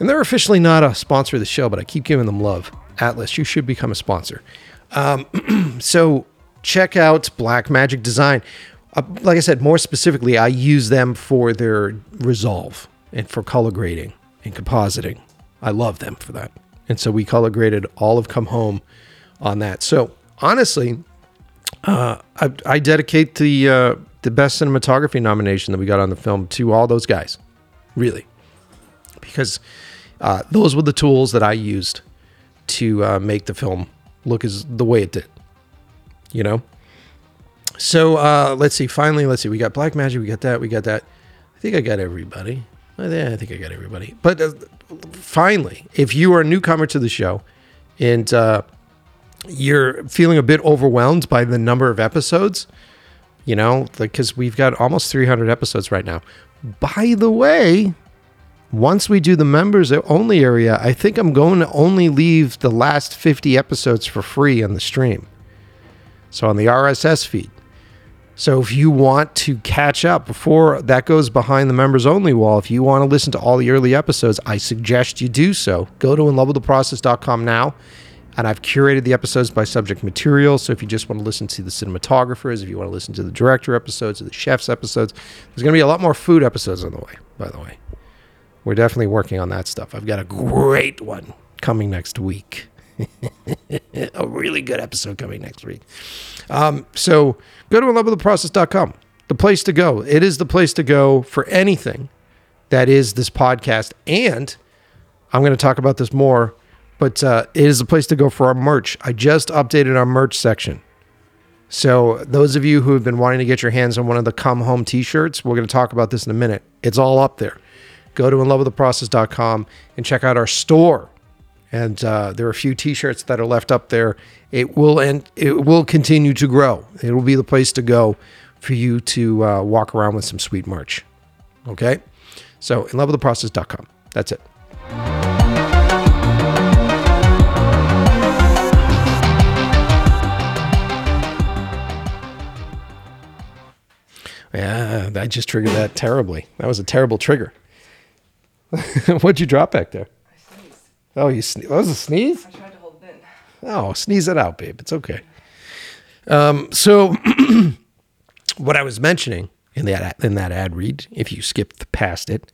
And they're officially not a sponsor of the show, but I keep giving them love. Atlas, you should become a sponsor. Um, so check out Blackmagic Design. Uh, like I said, more specifically, I use them for their Resolve and for color grading and compositing. I love them for that. And so we color graded all of Come Home on that. So honestly, uh, I, I dedicate the uh, the best cinematography nomination that we got on the film to all those guys, really. Because uh, those were the tools that I used to uh, make the film look as the way it did, you know? So uh, let's see, finally, let's see. We got Blackmagic, we got that, we got that. I think I got everybody. I think I got everybody. But uh, finally, if you are a newcomer to the show and uh, you're feeling a bit overwhelmed by the number of episodes, you know, because we've got almost three hundred episodes right now. By the way, once we do the members only area, I think I'm going to only leave the last fifty episodes for free on the stream. So on the R S S feed. So if you want to catch up before that goes behind the members only wall, if you want to listen to all the early episodes, I suggest you do so. Go to in love with the process dot com now. And I've curated the episodes by subject material. So if you just want to listen to the cinematographers, if you want to listen to the director episodes or the chef's episodes, there's going to be a lot more food episodes on the way, by the way. We're definitely working on that stuff. I've got a great one coming next week. A really good episode coming next week. Um, so go to in love with the process dot com, the place to go. It is the place to go for anything that is this podcast. And I'm going to talk about this more, but uh, it is the place to go for our merch. I just updated our merch section. So those of you who have been wanting to get your hands on one of the Come Home t-shirts, we're going to talk about this in a minute. It's all up there. Go to in love with the process dot com and check out our store. And uh, there are a few T-shirts that are left up there. It will and it will continue to grow. It will be the place to go for you to uh, walk around with some sweet merch. Okay? So in love with the process dot com. That's it. I just triggered that terribly. That was a terrible trigger. What'd you drop back there? I sneezed. Oh, you sne- that was a sneeze? I tried to hold it in. Oh, sneeze it out, babe. It's okay. Um, so what I was mentioning in that in that ad read, if you skipped past it,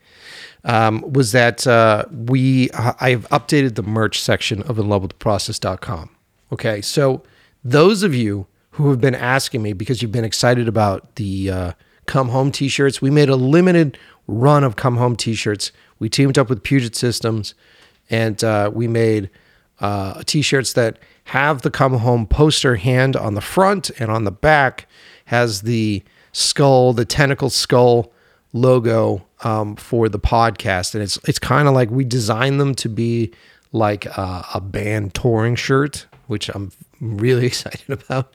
um, was that uh, we I've updated the merch section of in love with the process dot com. Okay, so those of you who have been asking me because you've been excited about the uh, Come Home t-shirts, we made a limited run of Come Home t-shirts. We teamed up with Puget Systems, and uh, we made uh, t-shirts that have the Come Home poster hand on the front, and on the back has the skull, the tentacle skull logo um, for the podcast. And it's it's kind of like we designed them to be like uh, a band touring shirt, which I'm really excited about.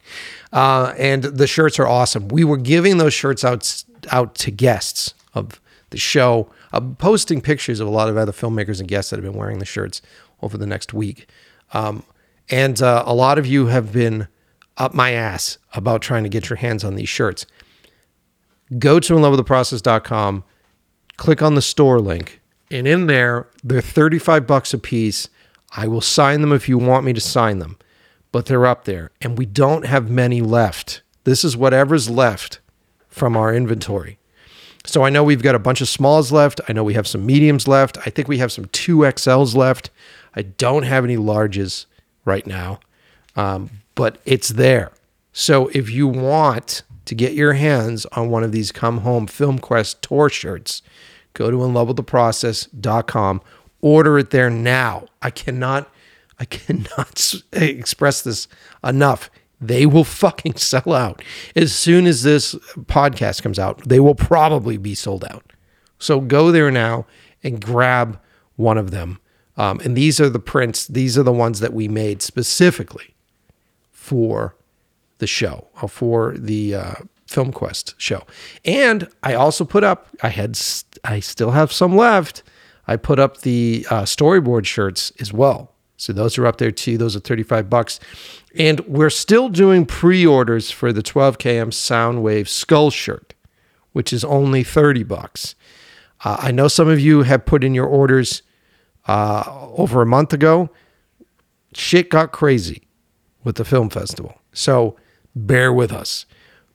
Uh, and the shirts are awesome. We were giving those shirts out, out to guests of the show. I'm posting pictures of a lot of other filmmakers and guests that have been wearing the shirts over the next week. Um, and uh, a lot of you have been up my ass about trying to get your hands on these shirts. Go to in love with the process dot com, click on the store link, and in there, they're thirty-five bucks a piece. I will sign them if you want me to sign them, but they're up there, and we don't have many left. This is whatever's left from our inventory. So I know we've got a bunch of smalls left. I know we have some mediums left. I think we have some two X Ls left. I don't have any larges right now, um, but it's there. So if you want to get your hands on one of these Come Home FilmQuest tour shirts, go to in love with the process dot com. Order it there now. I cannot, I cannot express this enough. They will fucking sell out. As soon as this podcast comes out, they will probably be sold out. So go there now and grab one of them. Um, and these are the prints. These are the ones that we made specifically for the show, or for the uh, FilmQuest show. And I also put up, I had, I still have some left. I put up the uh, storyboard shirts as well. So those are up there too. Those are thirty-five bucks. And we're still doing pre-orders for the twelve K M Soundwave skull shirt, which is only thirty bucks. Uh, I know some of you have put in your orders uh, over a month ago. Shit got crazy with the film festival. So bear with us.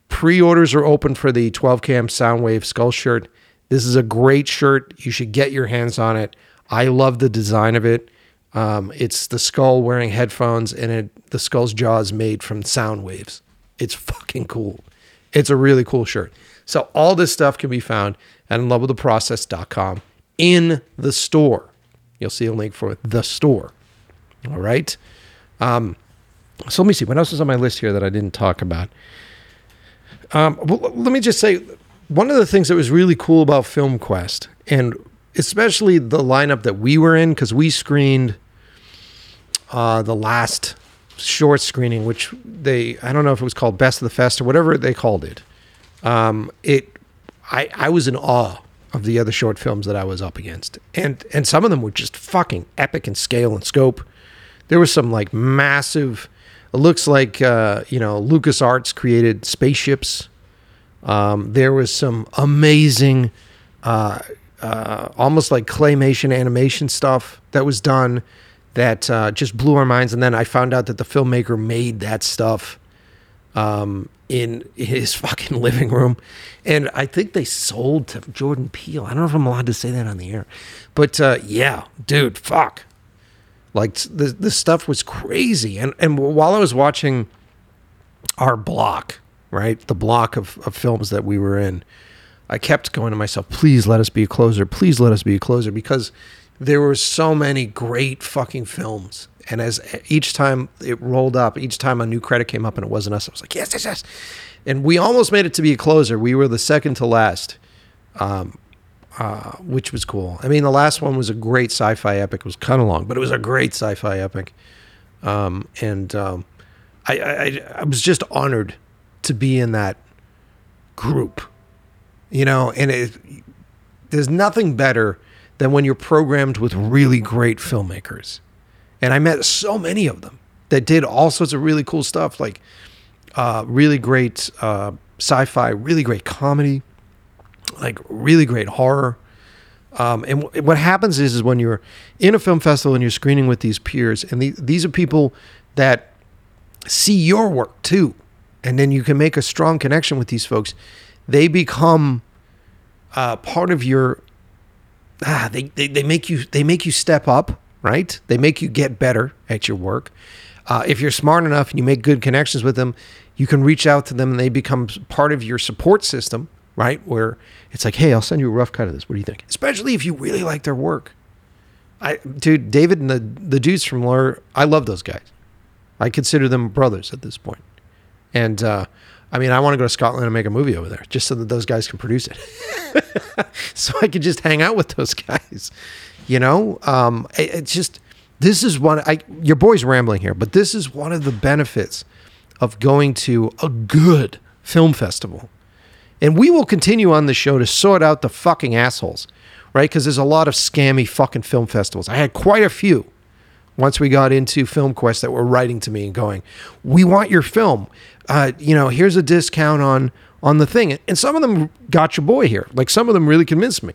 Pre-orders are open for the twelve K M Soundwave skull shirt. This is a great shirt. You should get your hands on it. I love the design of it. Um, it's the skull wearing headphones, and it, the skull's jaw is made from sound waves. It's fucking cool. It's a really cool shirt. So all this stuff can be found at in love with the process dot com in the store. You'll see a link for the store. All right. Um, so let me see. What else is on my list here that I didn't talk about? Um, well, let me just say, one of the things that was really cool about FilmQuest, and especially the lineup that we were in, because we screened uh, the last short screening, which they, I don't know if it was called Best of the Fest or whatever they called it. Um, it, I, I was in awe of the other short films that I was up against. And, and some of them were just fucking epic in scale and scope. There was some like massive, it looks like, uh, you know, LucasArts created spaceships. Um, there was some amazing, uh, uh, almost like claymation animation stuff that was done that, uh, just blew our minds. And then I found out that the filmmaker made that stuff, um, in his fucking living room. And I think they sold to Jordan Peele. I don't know if I'm allowed to say that on the air, but, uh, yeah, dude, fuck. Like the, the stuff was crazy. And, and while I was watching our block, right? The block of, of films that we were in, I kept going to myself, please let us be a closer. Please let us be a closer, because there were so many great fucking films. And as each time it rolled up, each time a new credit came up and it wasn't us, I was like, yes, yes, yes. And we almost made it to be a closer. We were the second to last, um, uh, which was cool. I mean, the last one was a great sci-fi epic. It was kind of long, but it was a great sci-fi epic. Um, and um, I, I, I was just honored to be in that group, you know, and it, there's nothing better than when you're programmed with really great filmmakers. And I met so many of them that did all sorts of really cool stuff, like uh, really great uh, sci-fi, really great comedy, like really great horror. Um, and w- what happens is, is when you're in a film festival and you're screening with these peers, and the- these are people that see your work too, and then you can make a strong connection with these folks. They become uh, part of your. Ah, they, they they make you they make you step up, right? They make you get better at your work. Uh, if you're smart enough and you make good connections with them, you can reach out to them and they become part of your support system, right? Where it's like, hey, I'll send you a rough cut of this. What do you think? Especially if you really like their work. I, dude, David and the, the dudes from Lure, I love those guys. I consider them brothers at this point. And uh, I mean, I want to go to Scotland and make a movie over there just so that those guys can produce it. So I could just hang out with those guys, you know? Um, it, it's just, this is one, I, your boy's rambling here, but this is one of the benefits of going to a good film festival. And we will continue on the show to sort out the fucking assholes, right? Because there's a lot of scammy fucking film festivals. I had quite a few once we got into FilmQuest that were writing to me and going, we want your film. Uh, you know, here's a discount on on the thing. And some of them got your boy here. Like, some of them really convinced me.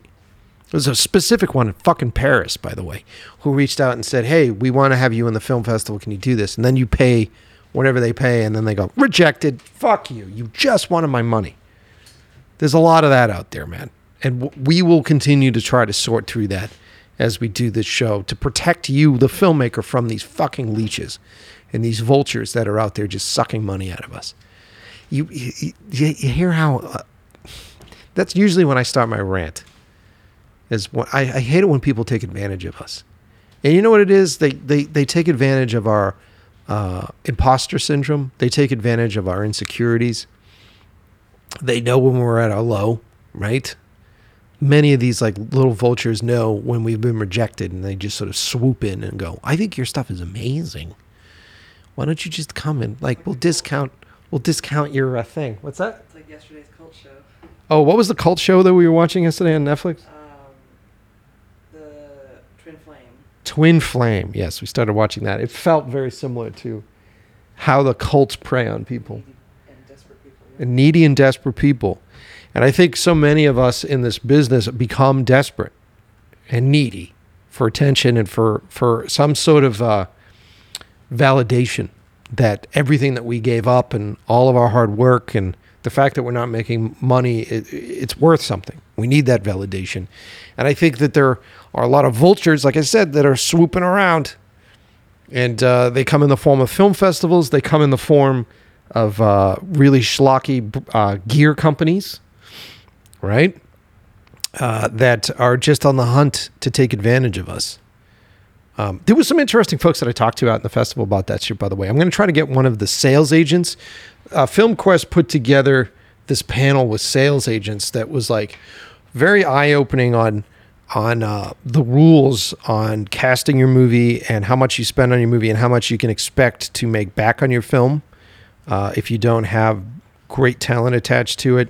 There's a specific one in fucking Paris, by the way, who reached out and said, hey, we want to have you in the film festival. Can you do this? And then you pay whatever they pay, and then they go, rejected. Fuck you. You just wanted my money. There's a lot of that out there, man. And w- we will continue to try to sort through that as we do this show to protect you, the filmmaker, from these fucking leeches and these vultures that are out there just sucking money out of us. You, you, you hear how... Uh, that's usually when I start my rant. Is when, I, I hate it when people take advantage of us. And you know what it is? They, they, they take advantage of our uh, imposter syndrome. They take advantage of our insecurities. They know when we're at our low, right? Many of these like little vultures know when we've been rejected, and they just sort of swoop in and go, I think your stuff is amazing. Why don't you just come in? Like, we'll discount we'll discount your uh, thing. What's that? It's like yesterday's cult show. Oh, what was the cult show that we were watching yesterday on Netflix? Um, the Twin Flame. Twin Flame. Yes, we started watching that. It felt very similar to how the cults prey on people. And needy and desperate people. And I think so many of us in this business become desperate and needy for attention and for, for some sort of uh, validation that everything that we gave up and all of our hard work and the fact that we're not making money, it, it's worth something. We need that validation. And I think that there are a lot of vultures, like I said, that are swooping around. And uh, they come in the form of film festivals. They come in the form of uh, really schlocky uh, gear companies, right? Uh, that are just on the hunt to take advantage of us. Um, there was some interesting folks that I talked to out in the festival about that shit, by the way. I'm going to try to get one of the sales agents. Uh, FilmQuest put together this panel with sales agents that was like very eye-opening on on uh, the rules on casting your movie and how much you spend on your movie and how much you can expect to make back on your film. Uh, if you don't have great talent attached to it.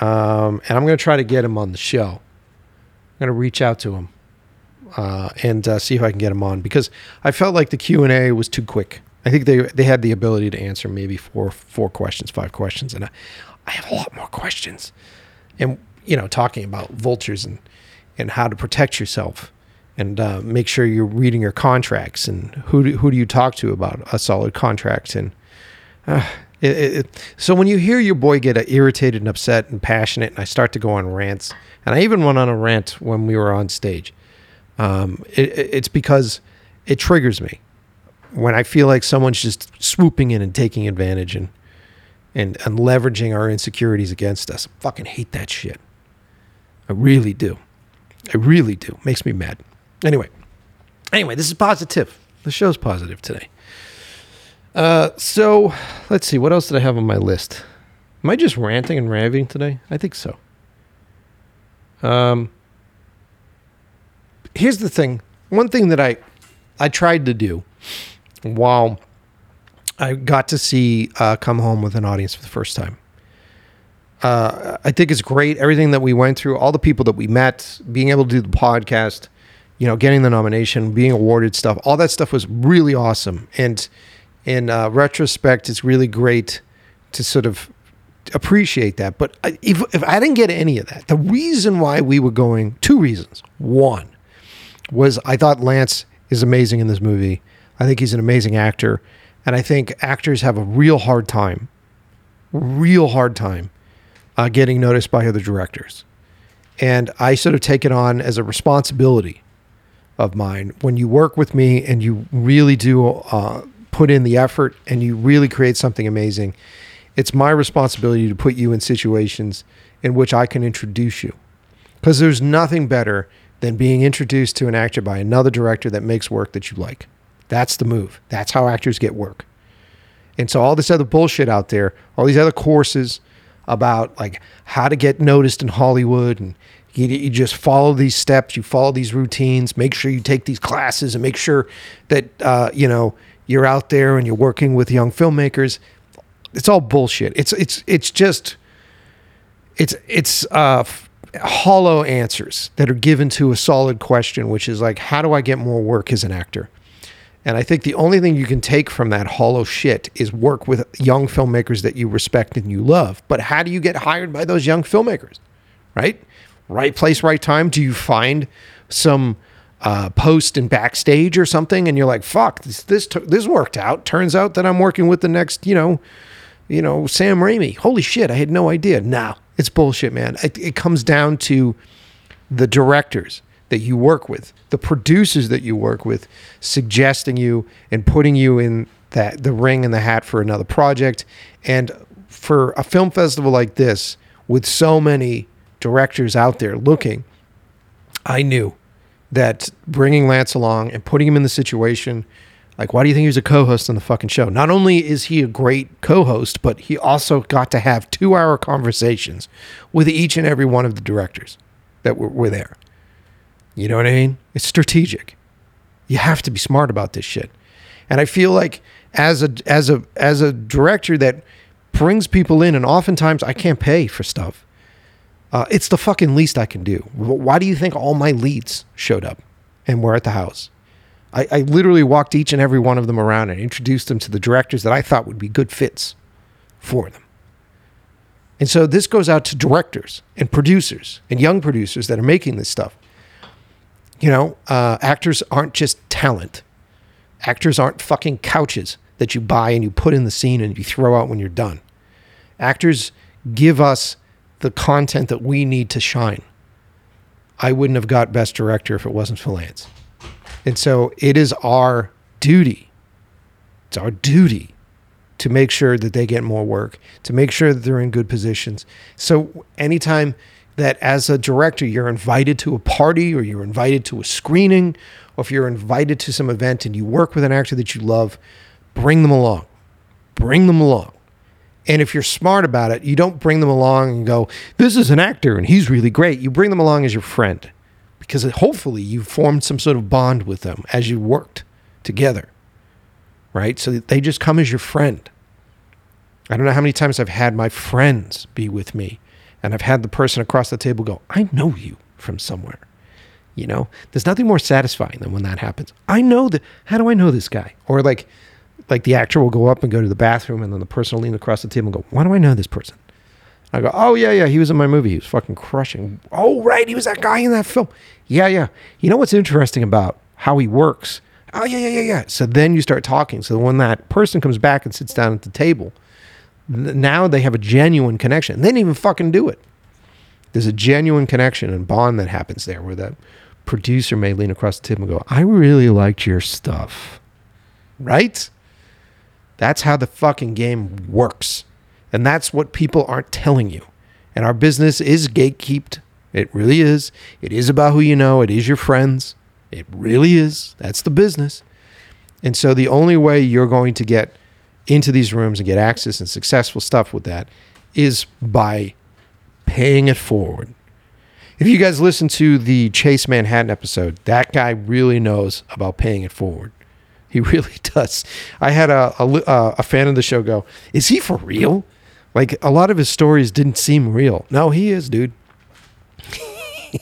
Um, and I'm going to try to get him on the show. I'm going to reach out to him uh, and uh, see if I can get him on, because I felt like the Q and A was too quick. I think they they had the ability to answer maybe four four questions, five questions, and I, I have a lot more questions. And, you know, talking about vultures and, and how to protect yourself and uh, make sure you're reading your contracts and who do, who do you talk to about a solid contract and Uh, it, it, so when you hear your boy get uh, irritated and upset and passionate, and I start to go on rants, and I even went on a rant when we were on stage, um, it, it's because it triggers me when I feel like someone's just swooping in and taking advantage and and, and leveraging our insecurities against us. I fucking hate that shit. I really do. I really do. It makes me mad. Anyway, anyway, this is positive. The show's positive today. Uh, so let's see, what else did I have on my list? Am I just ranting and raving today? I think so. Um, here's the thing. One thing that I, I tried to do while I got to see, uh, Come Home with an audience for the first time. Uh, I think it's great. Everything that we went through, all the people that we met, being able to do the podcast, you know, getting the nomination, being awarded stuff, all that stuff was really awesome. And, In uh, retrospect, it's really great to sort of appreciate that. But I, if, if I didn't get any of that, the reason why we were going, two reasons. One was I thought Lance is amazing in this movie. I think he's an amazing actor. And I think actors have a real hard time, real hard time uh, getting noticed by other directors. And I sort of take it on as a responsibility of mine. When you work with me and you really do uh, put in the effort and you really create something amazing, it's my responsibility to put you in situations in which I can introduce you. Because there's nothing better than being introduced to an actor by another director that makes work that you like. That's the move. That's how actors get work. And so all this other bullshit out there, all these other courses about like how to get noticed in Hollywood, and you, you just follow these steps, you follow these routines, make sure you take these classes and make sure that, uh, you know, you're out there and you're working with young filmmakers. It's all bullshit. It's, it's, it's just, it's, it's, uh, hollow answers that are given to a solid question, which is like, how do I get more work as an actor? And I think the only thing you can take from that hollow shit is work with young filmmakers that you respect and you love. But how do you get hired by those young filmmakers, right? Right place, right time. Do you find some uh, post in Backstage or something, and you're like, "Fuck, this this this worked out." Turns out that I'm working with the next, you know, you know, Sam Raimi. Holy shit, I had no idea. Nah, it's bullshit, man. It, it comes down to the directors that you work with, the producers that you work with, suggesting you and putting you in that the ring and the hat for another project. And for a film festival like this, with so many directors out there looking, I knew that bringing Lance along and putting him in the situation, like, why do you think he was a co-host on the fucking show? Not only is he a great co-host, but he also got to have two-hour conversations with each and every one of the directors that were, were there. You know what I mean? It's strategic. You have to be smart about this shit. And I feel like as a as a as a director that brings people in, and oftentimes I can't pay for stuff. Uh, it's the fucking least I can do. Why do you think all my leads showed up and were at the house? I, I literally walked each and every one of them around and introduced them to the directors that I thought would be good fits for them. And so this goes out to directors and producers and young producers that are making this stuff. You know, uh, actors aren't just talent. Actors aren't fucking couches that you buy and you put in the scene and you throw out when you're done. Actors give us the content that we need to shine. I wouldn't have got Best Director if it wasn't for Lance. And so it is our duty. It's our duty to make sure that they get more work, to make sure that they're in good positions. So anytime that as a director, you're invited to a party or you're invited to a screening, or if you're invited to some event and you work with an actor that you love, bring them along. Bring them along. And if you're smart about it, you don't bring them along and go, this is an actor and he's really great. You bring them along as your friend, because hopefully you formed some sort of bond with them as you worked together, right? So they just come as your friend. I don't know how many times I've had my friends be with me, and I've had the person across the table go, I know you from somewhere. You know, there's nothing more satisfying than when that happens. I know that. How do I know this guy? Or like, like the actor will go up and go to the bathroom, and then the person will lean across the table and go, why do I know this person? And I go, oh yeah, yeah. He was in my movie. He was fucking crushing. Oh, right. He was that guy in that film. Yeah. Yeah. You know what's interesting about how he works? Oh yeah, yeah, yeah, yeah. So then you start talking. So when that person comes back and sits down at the table, now they have a genuine connection. They didn't even fucking do it. There's a genuine connection and bond that happens there, where that producer may lean across the table and go, I really liked your stuff. Right? That's how the fucking game works. And that's what people aren't telling you. And our business is gatekept. It really is. It is about who you know. It is your friends. It really is. That's the business. And so the only way you're going to get into these rooms and get access and successful stuff with that is by paying it forward. If you guys listen to the Chase Manhattan episode, that guy really knows about paying it forward. He really does. I had a, a, a fan of the show go, is he for real? Like, a lot of his stories didn't seem real. No, he is, dude.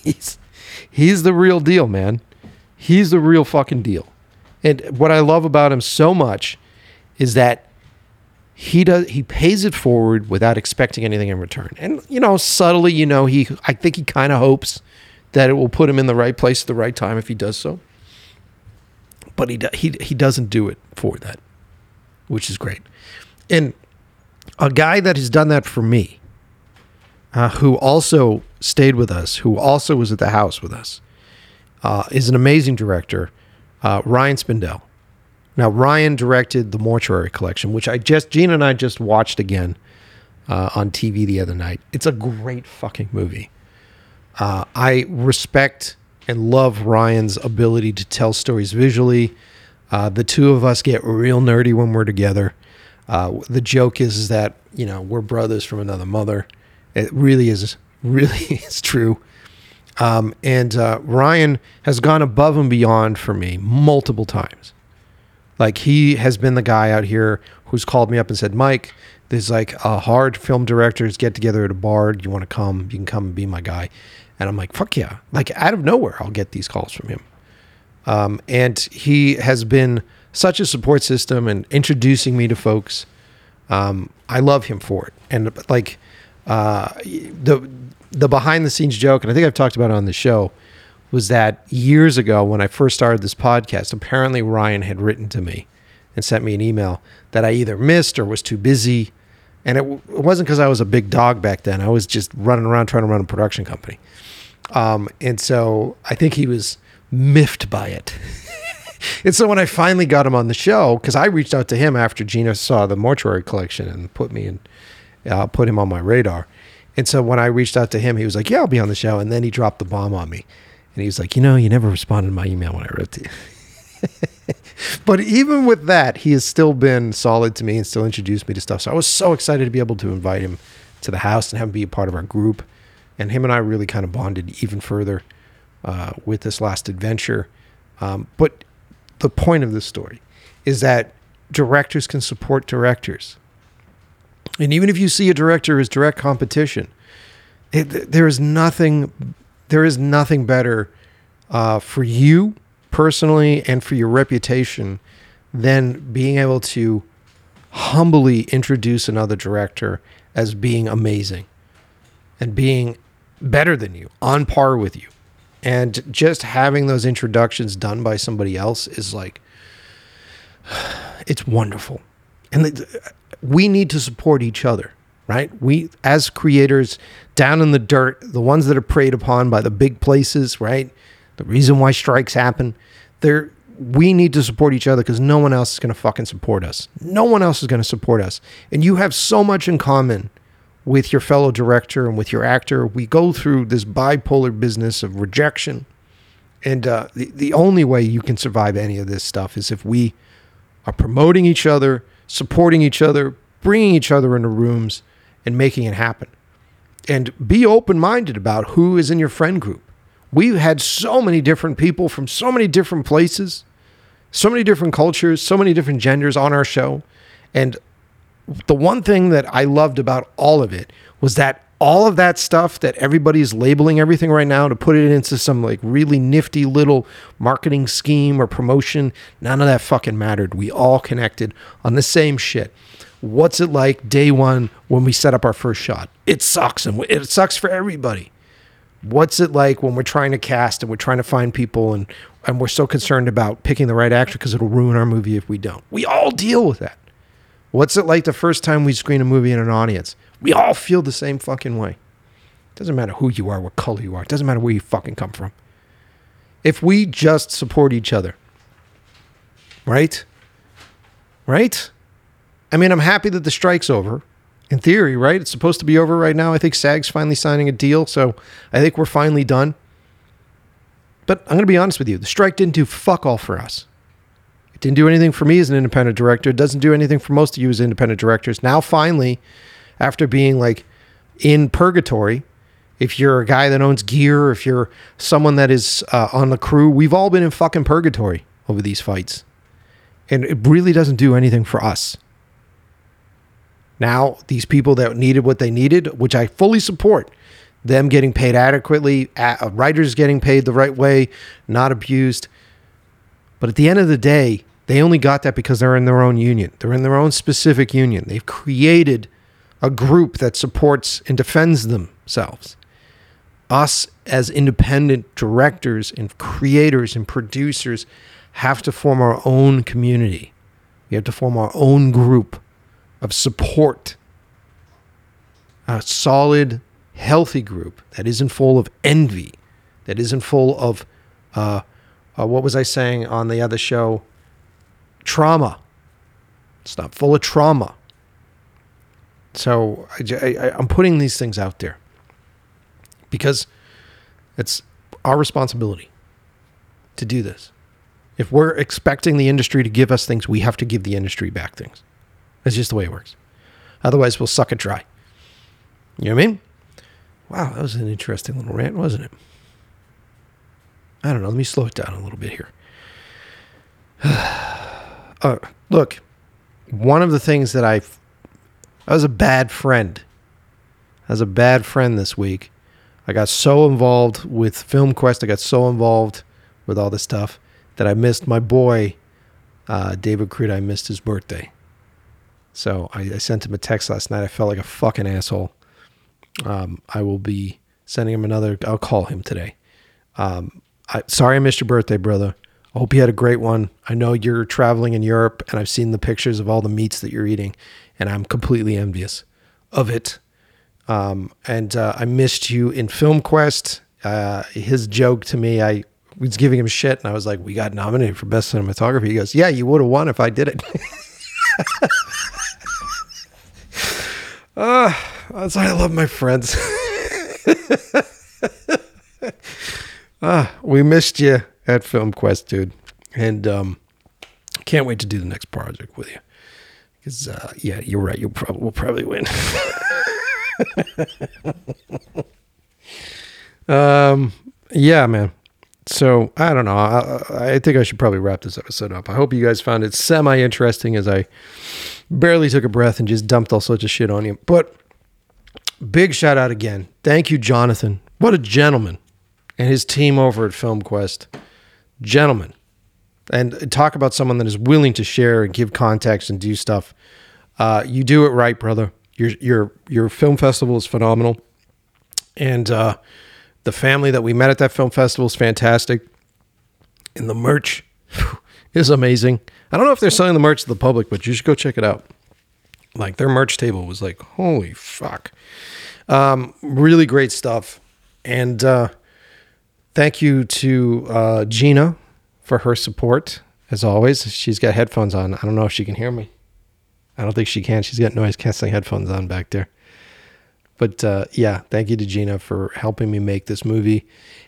he's, he's the real deal, man. He's the real fucking deal. And what I love about him so much is that he does he pays it forward without expecting anything in return. And, you know, subtly, you know, he I think he kind of hopes that it will put him in the right place at the right time if he does so. But he he he doesn't do it for that, which is great. And a guy that has done that for me, uh, who also stayed with us, who also was at the house with us, uh, is an amazing director, uh, Ryan Spindell. Now, Ryan directed The Mortuary Collection, which I just, Gina and I just watched again uh, on T V the other night. It's a great fucking movie. Uh, I respect and love Ryan's ability to tell stories visually. Uh, the two of us get real nerdy when we're together. Uh, the joke is, is that, you know, we're brothers from another mother. It really is, really is true. Um, and uh, Ryan has gone above and beyond for me multiple times. Like, he has been the guy out here who's called me up and said, Mike, there's like a hard film directors get together at a bar. You want to come? You can come and be my guy. And I'm like, fuck yeah. Like, out of nowhere, I'll get these calls from him. Um, and he has been such a support system and introducing me to folks. Um, I love him for it. And like uh, the the behind the scenes joke, and I think I've talked about it on the show, was that years ago when I first started this podcast, apparently Ryan had written to me and sent me an email that I either missed or was too busy. And it, w- it wasn't because I was a big dog back then. I was just running around trying to run a production company. Um, and so I think he was miffed by it. And so when I finally got him on the show, because I reached out to him after Gina saw The Mortuary Collection and put me in, uh, put him on my radar. And so when I reached out to him, he was like, yeah, I'll be on the show. And then he dropped the bomb on me. And he was like, you know, you never responded to my email when I wrote to you. But even with that, he has still been solid to me and still introduced me to stuff. So I was so excited to be able to invite him to the house and have him be a part of our group. And him and I really kind of bonded even further uh, with this last adventure. Um, but... The point of this story is that directors can support directors. And even if you see a director as direct competition, it, there is nothing, there is nothing better uh, for you personally and for your reputation than being able to humbly introduce another director as being amazing and being better than you, on par with you. And just having those introductions done by somebody else is like, it's wonderful. And we need to support each other, right? We, as creators, down in the dirt, the ones that are preyed upon by the big places, right? The reason why strikes happen, they're, we need to support each other because no one else is going to fucking support us. No one else is going to support us. And you have so much in common with your fellow director and with your actor. We go through this bipolar business of rejection. And uh, the, the only way you can survive any of this stuff is if we are promoting each other, supporting each other, bringing each other into rooms and making it happen. And be open-minded about who is in your friend group. We've had so many different people from so many different places, so many different cultures, so many different genders on our show. And the one thing that I loved about all of it was that all of that stuff that everybody's labeling everything right now to put it into some like really nifty little marketing scheme or promotion, none of that fucking mattered. We all connected on the same shit. What's it like day one when we set up our first shot? It sucks, and it sucks for everybody. What's it like when we're trying to cast and we're trying to find people and, and we're so concerned about picking the right actor because it'll ruin our movie if we don't? We all deal with that. What's it like the first time we screen a movie in an audience? We all feel the same fucking way. It doesn't matter who you are, what color you are. It doesn't matter where you fucking come from. If we just support each other, right? Right? I mean, I'm happy that the strike's over. In theory, right? It's supposed to be over right now. I think SAG's finally signing a deal, so I think we're finally done. But I'm going to be honest with you. The strike didn't do fuck all for us. Didn't do anything for me as an independent director. It doesn't do anything for most of you as independent directors. Now, finally, after being like in purgatory, if you're a guy that owns gear, if you're someone that is uh, on the crew, we've all been in fucking purgatory over these fights. And it really doesn't do anything for us. Now, these people that needed what they needed, which I fully support, them getting paid adequately, uh, writers getting paid the right way, not abused. But at the end of the day, They only got that because they're in their own union. They're in their own specific union. They've created a group that supports and defends themselves. Us as independent directors and creators and producers have to form our own community. We have to form our own group of support. A solid, healthy group that isn't full of envy, that isn't full of, uh, uh, what was I saying on the other show? Trauma. It's not full of trauma. So I, I, I'm putting these things out there because it's our responsibility to do this. If we're expecting the industry to give us things, we have to give the industry back things. That's just the way it works. Otherwise, we'll suck it dry. You know what I mean? Wow, that was an interesting little rant, wasn't it? I don't know. Let me slow it down a little bit here. Uh, look, one of the things that I've... I was a bad friend. I was a bad friend this week. I got so involved with FilmQuest. I got so involved with all this stuff that I missed my boy, uh, David Creed. I missed his birthday. So I, I sent him a text last night. I felt like a fucking asshole. Um, I will be sending him another. I'll call him today. Um, I, sorry I missed your birthday, brother. I hope you had a great one. I know you're traveling in Europe, and I've seen the pictures of all the meats that you're eating, and I'm completely envious of it. Um, and uh, I missed you in FilmQuest. Uh, his joke to me, I was giving him shit, and I was like, we got nominated for Best Cinematography. He goes, yeah, you would have won if I did it. uh, that's why I love my friends. uh, we missed you at FilmQuest, dude. And um, can't wait to do the next project with you. Because, uh, yeah, you're right. You'll probably, we'll probably win. um, yeah, man. So, I don't know. I, I think I should probably wrap this episode up. I hope you guys found it semi-interesting as I barely took a breath and just dumped all sorts of shit on you. But big shout out again. Thank you, Jonathan. What a gentleman. And his team over at FilmQuest. Gentlemen. And talk about someone that is willing to share and give contacts and do stuff. Uh, you do it right, brother. Your your your film festival is phenomenal. And uh, the family that we met at that film festival is fantastic. And the merch is amazing. I don't know if they're selling the merch to the public, but you should go check it out. Like, their merch table was like, holy fuck. Um, really great stuff. And uh, thank you to uh, Gina for her support, as always. She's got headphones on. I don't know if she can hear me. I don't think she can. She's got noise-canceling headphones on back there. But, uh, yeah, thank you to Gina for helping me make this movie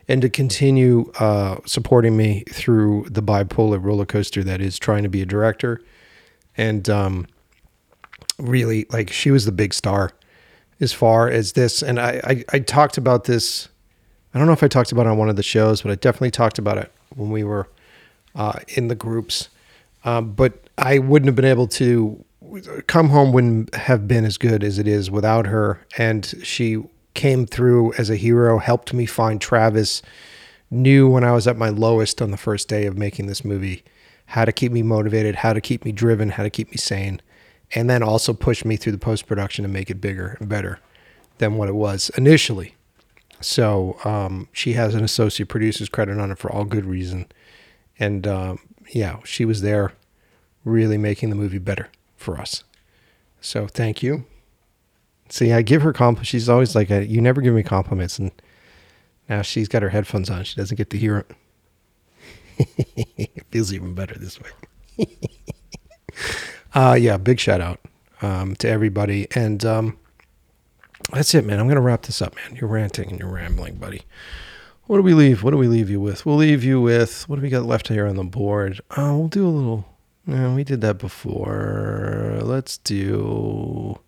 and to continue uh, supporting me through the bipolar roller coaster that is trying to be a director. And um, really, like, she was the big star as far as this. And I, I, I talked about this. I don't know if I talked about it on one of the shows, but I definitely talked about it when we were Uh, in the groups. Um, but I wouldn't have been able to come home wouldn't have been as good as it is without her. And she came through as a hero, helped me find Travis, knew when I was at my lowest on the first day of making this movie, how to keep me motivated, how to keep me driven, how to keep me sane, and then also pushed me through the post-production to make it bigger and better than what it was initially. So um, she has an associate producer's credit on it for all good reason. And, um, yeah, she was there really making the movie better for us. So thank you. See, I give her compliments. She's always like, a, you never give me compliments. And now she's got her headphones on. She doesn't get to hear it. It feels even better this way. uh, yeah, big shout out um, to everybody. And um, that's it, man. I'm going to wrap this up, man. You're ranting and you're rambling, buddy. What do we leave? What do we leave you with? We'll leave you with, what do we got left here on the board? Oh, we'll do a little, no, we did that before. Let's do,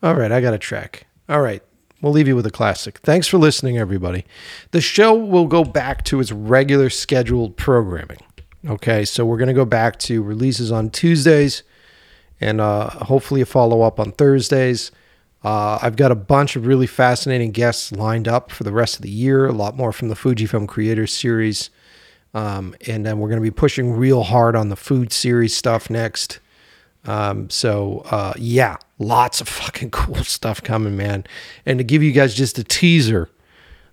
all right, I got a track. All right, we'll leave you with a classic. Thanks for listening, everybody. The show will go back to its regular scheduled programming. Okay, so we're going to go back to releases on Tuesdays and uh, hopefully a follow-up on Thursdays. Uh, I've got a bunch of really fascinating guests lined up for the rest of the year. A lot more from the Fujifilm Creators Series. Um, and then we're going to be pushing real hard on the food series stuff next. Um, so, uh, yeah, lots of fucking cool stuff coming, man. And to give you guys just a teaser,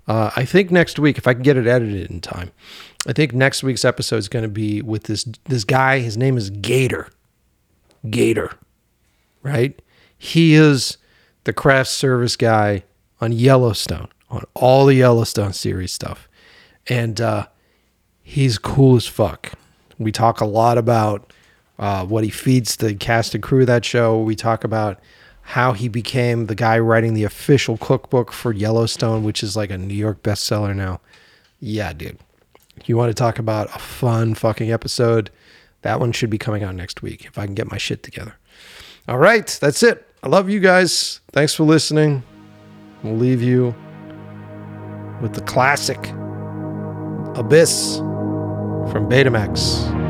uh, I think next week, if I can get it edited in time, I think next week's episode is going to be with this, this guy. His name is Gator. Gator, right? He is the craft service guy on Yellowstone, on all the Yellowstone series stuff. And, uh, he's cool as fuck. We talk a lot about uh, what he feeds the cast and crew of that show. We talk about how he became the guy writing the official cookbook for Yellowstone, which is like a New York bestseller now. Yeah, dude. If you want to talk about a fun fucking episode, that one should be coming out next week if I can get my shit together. All right, that's it. I love you guys. Thanks for listening. We'll leave you with the classic Abyss from Betamax.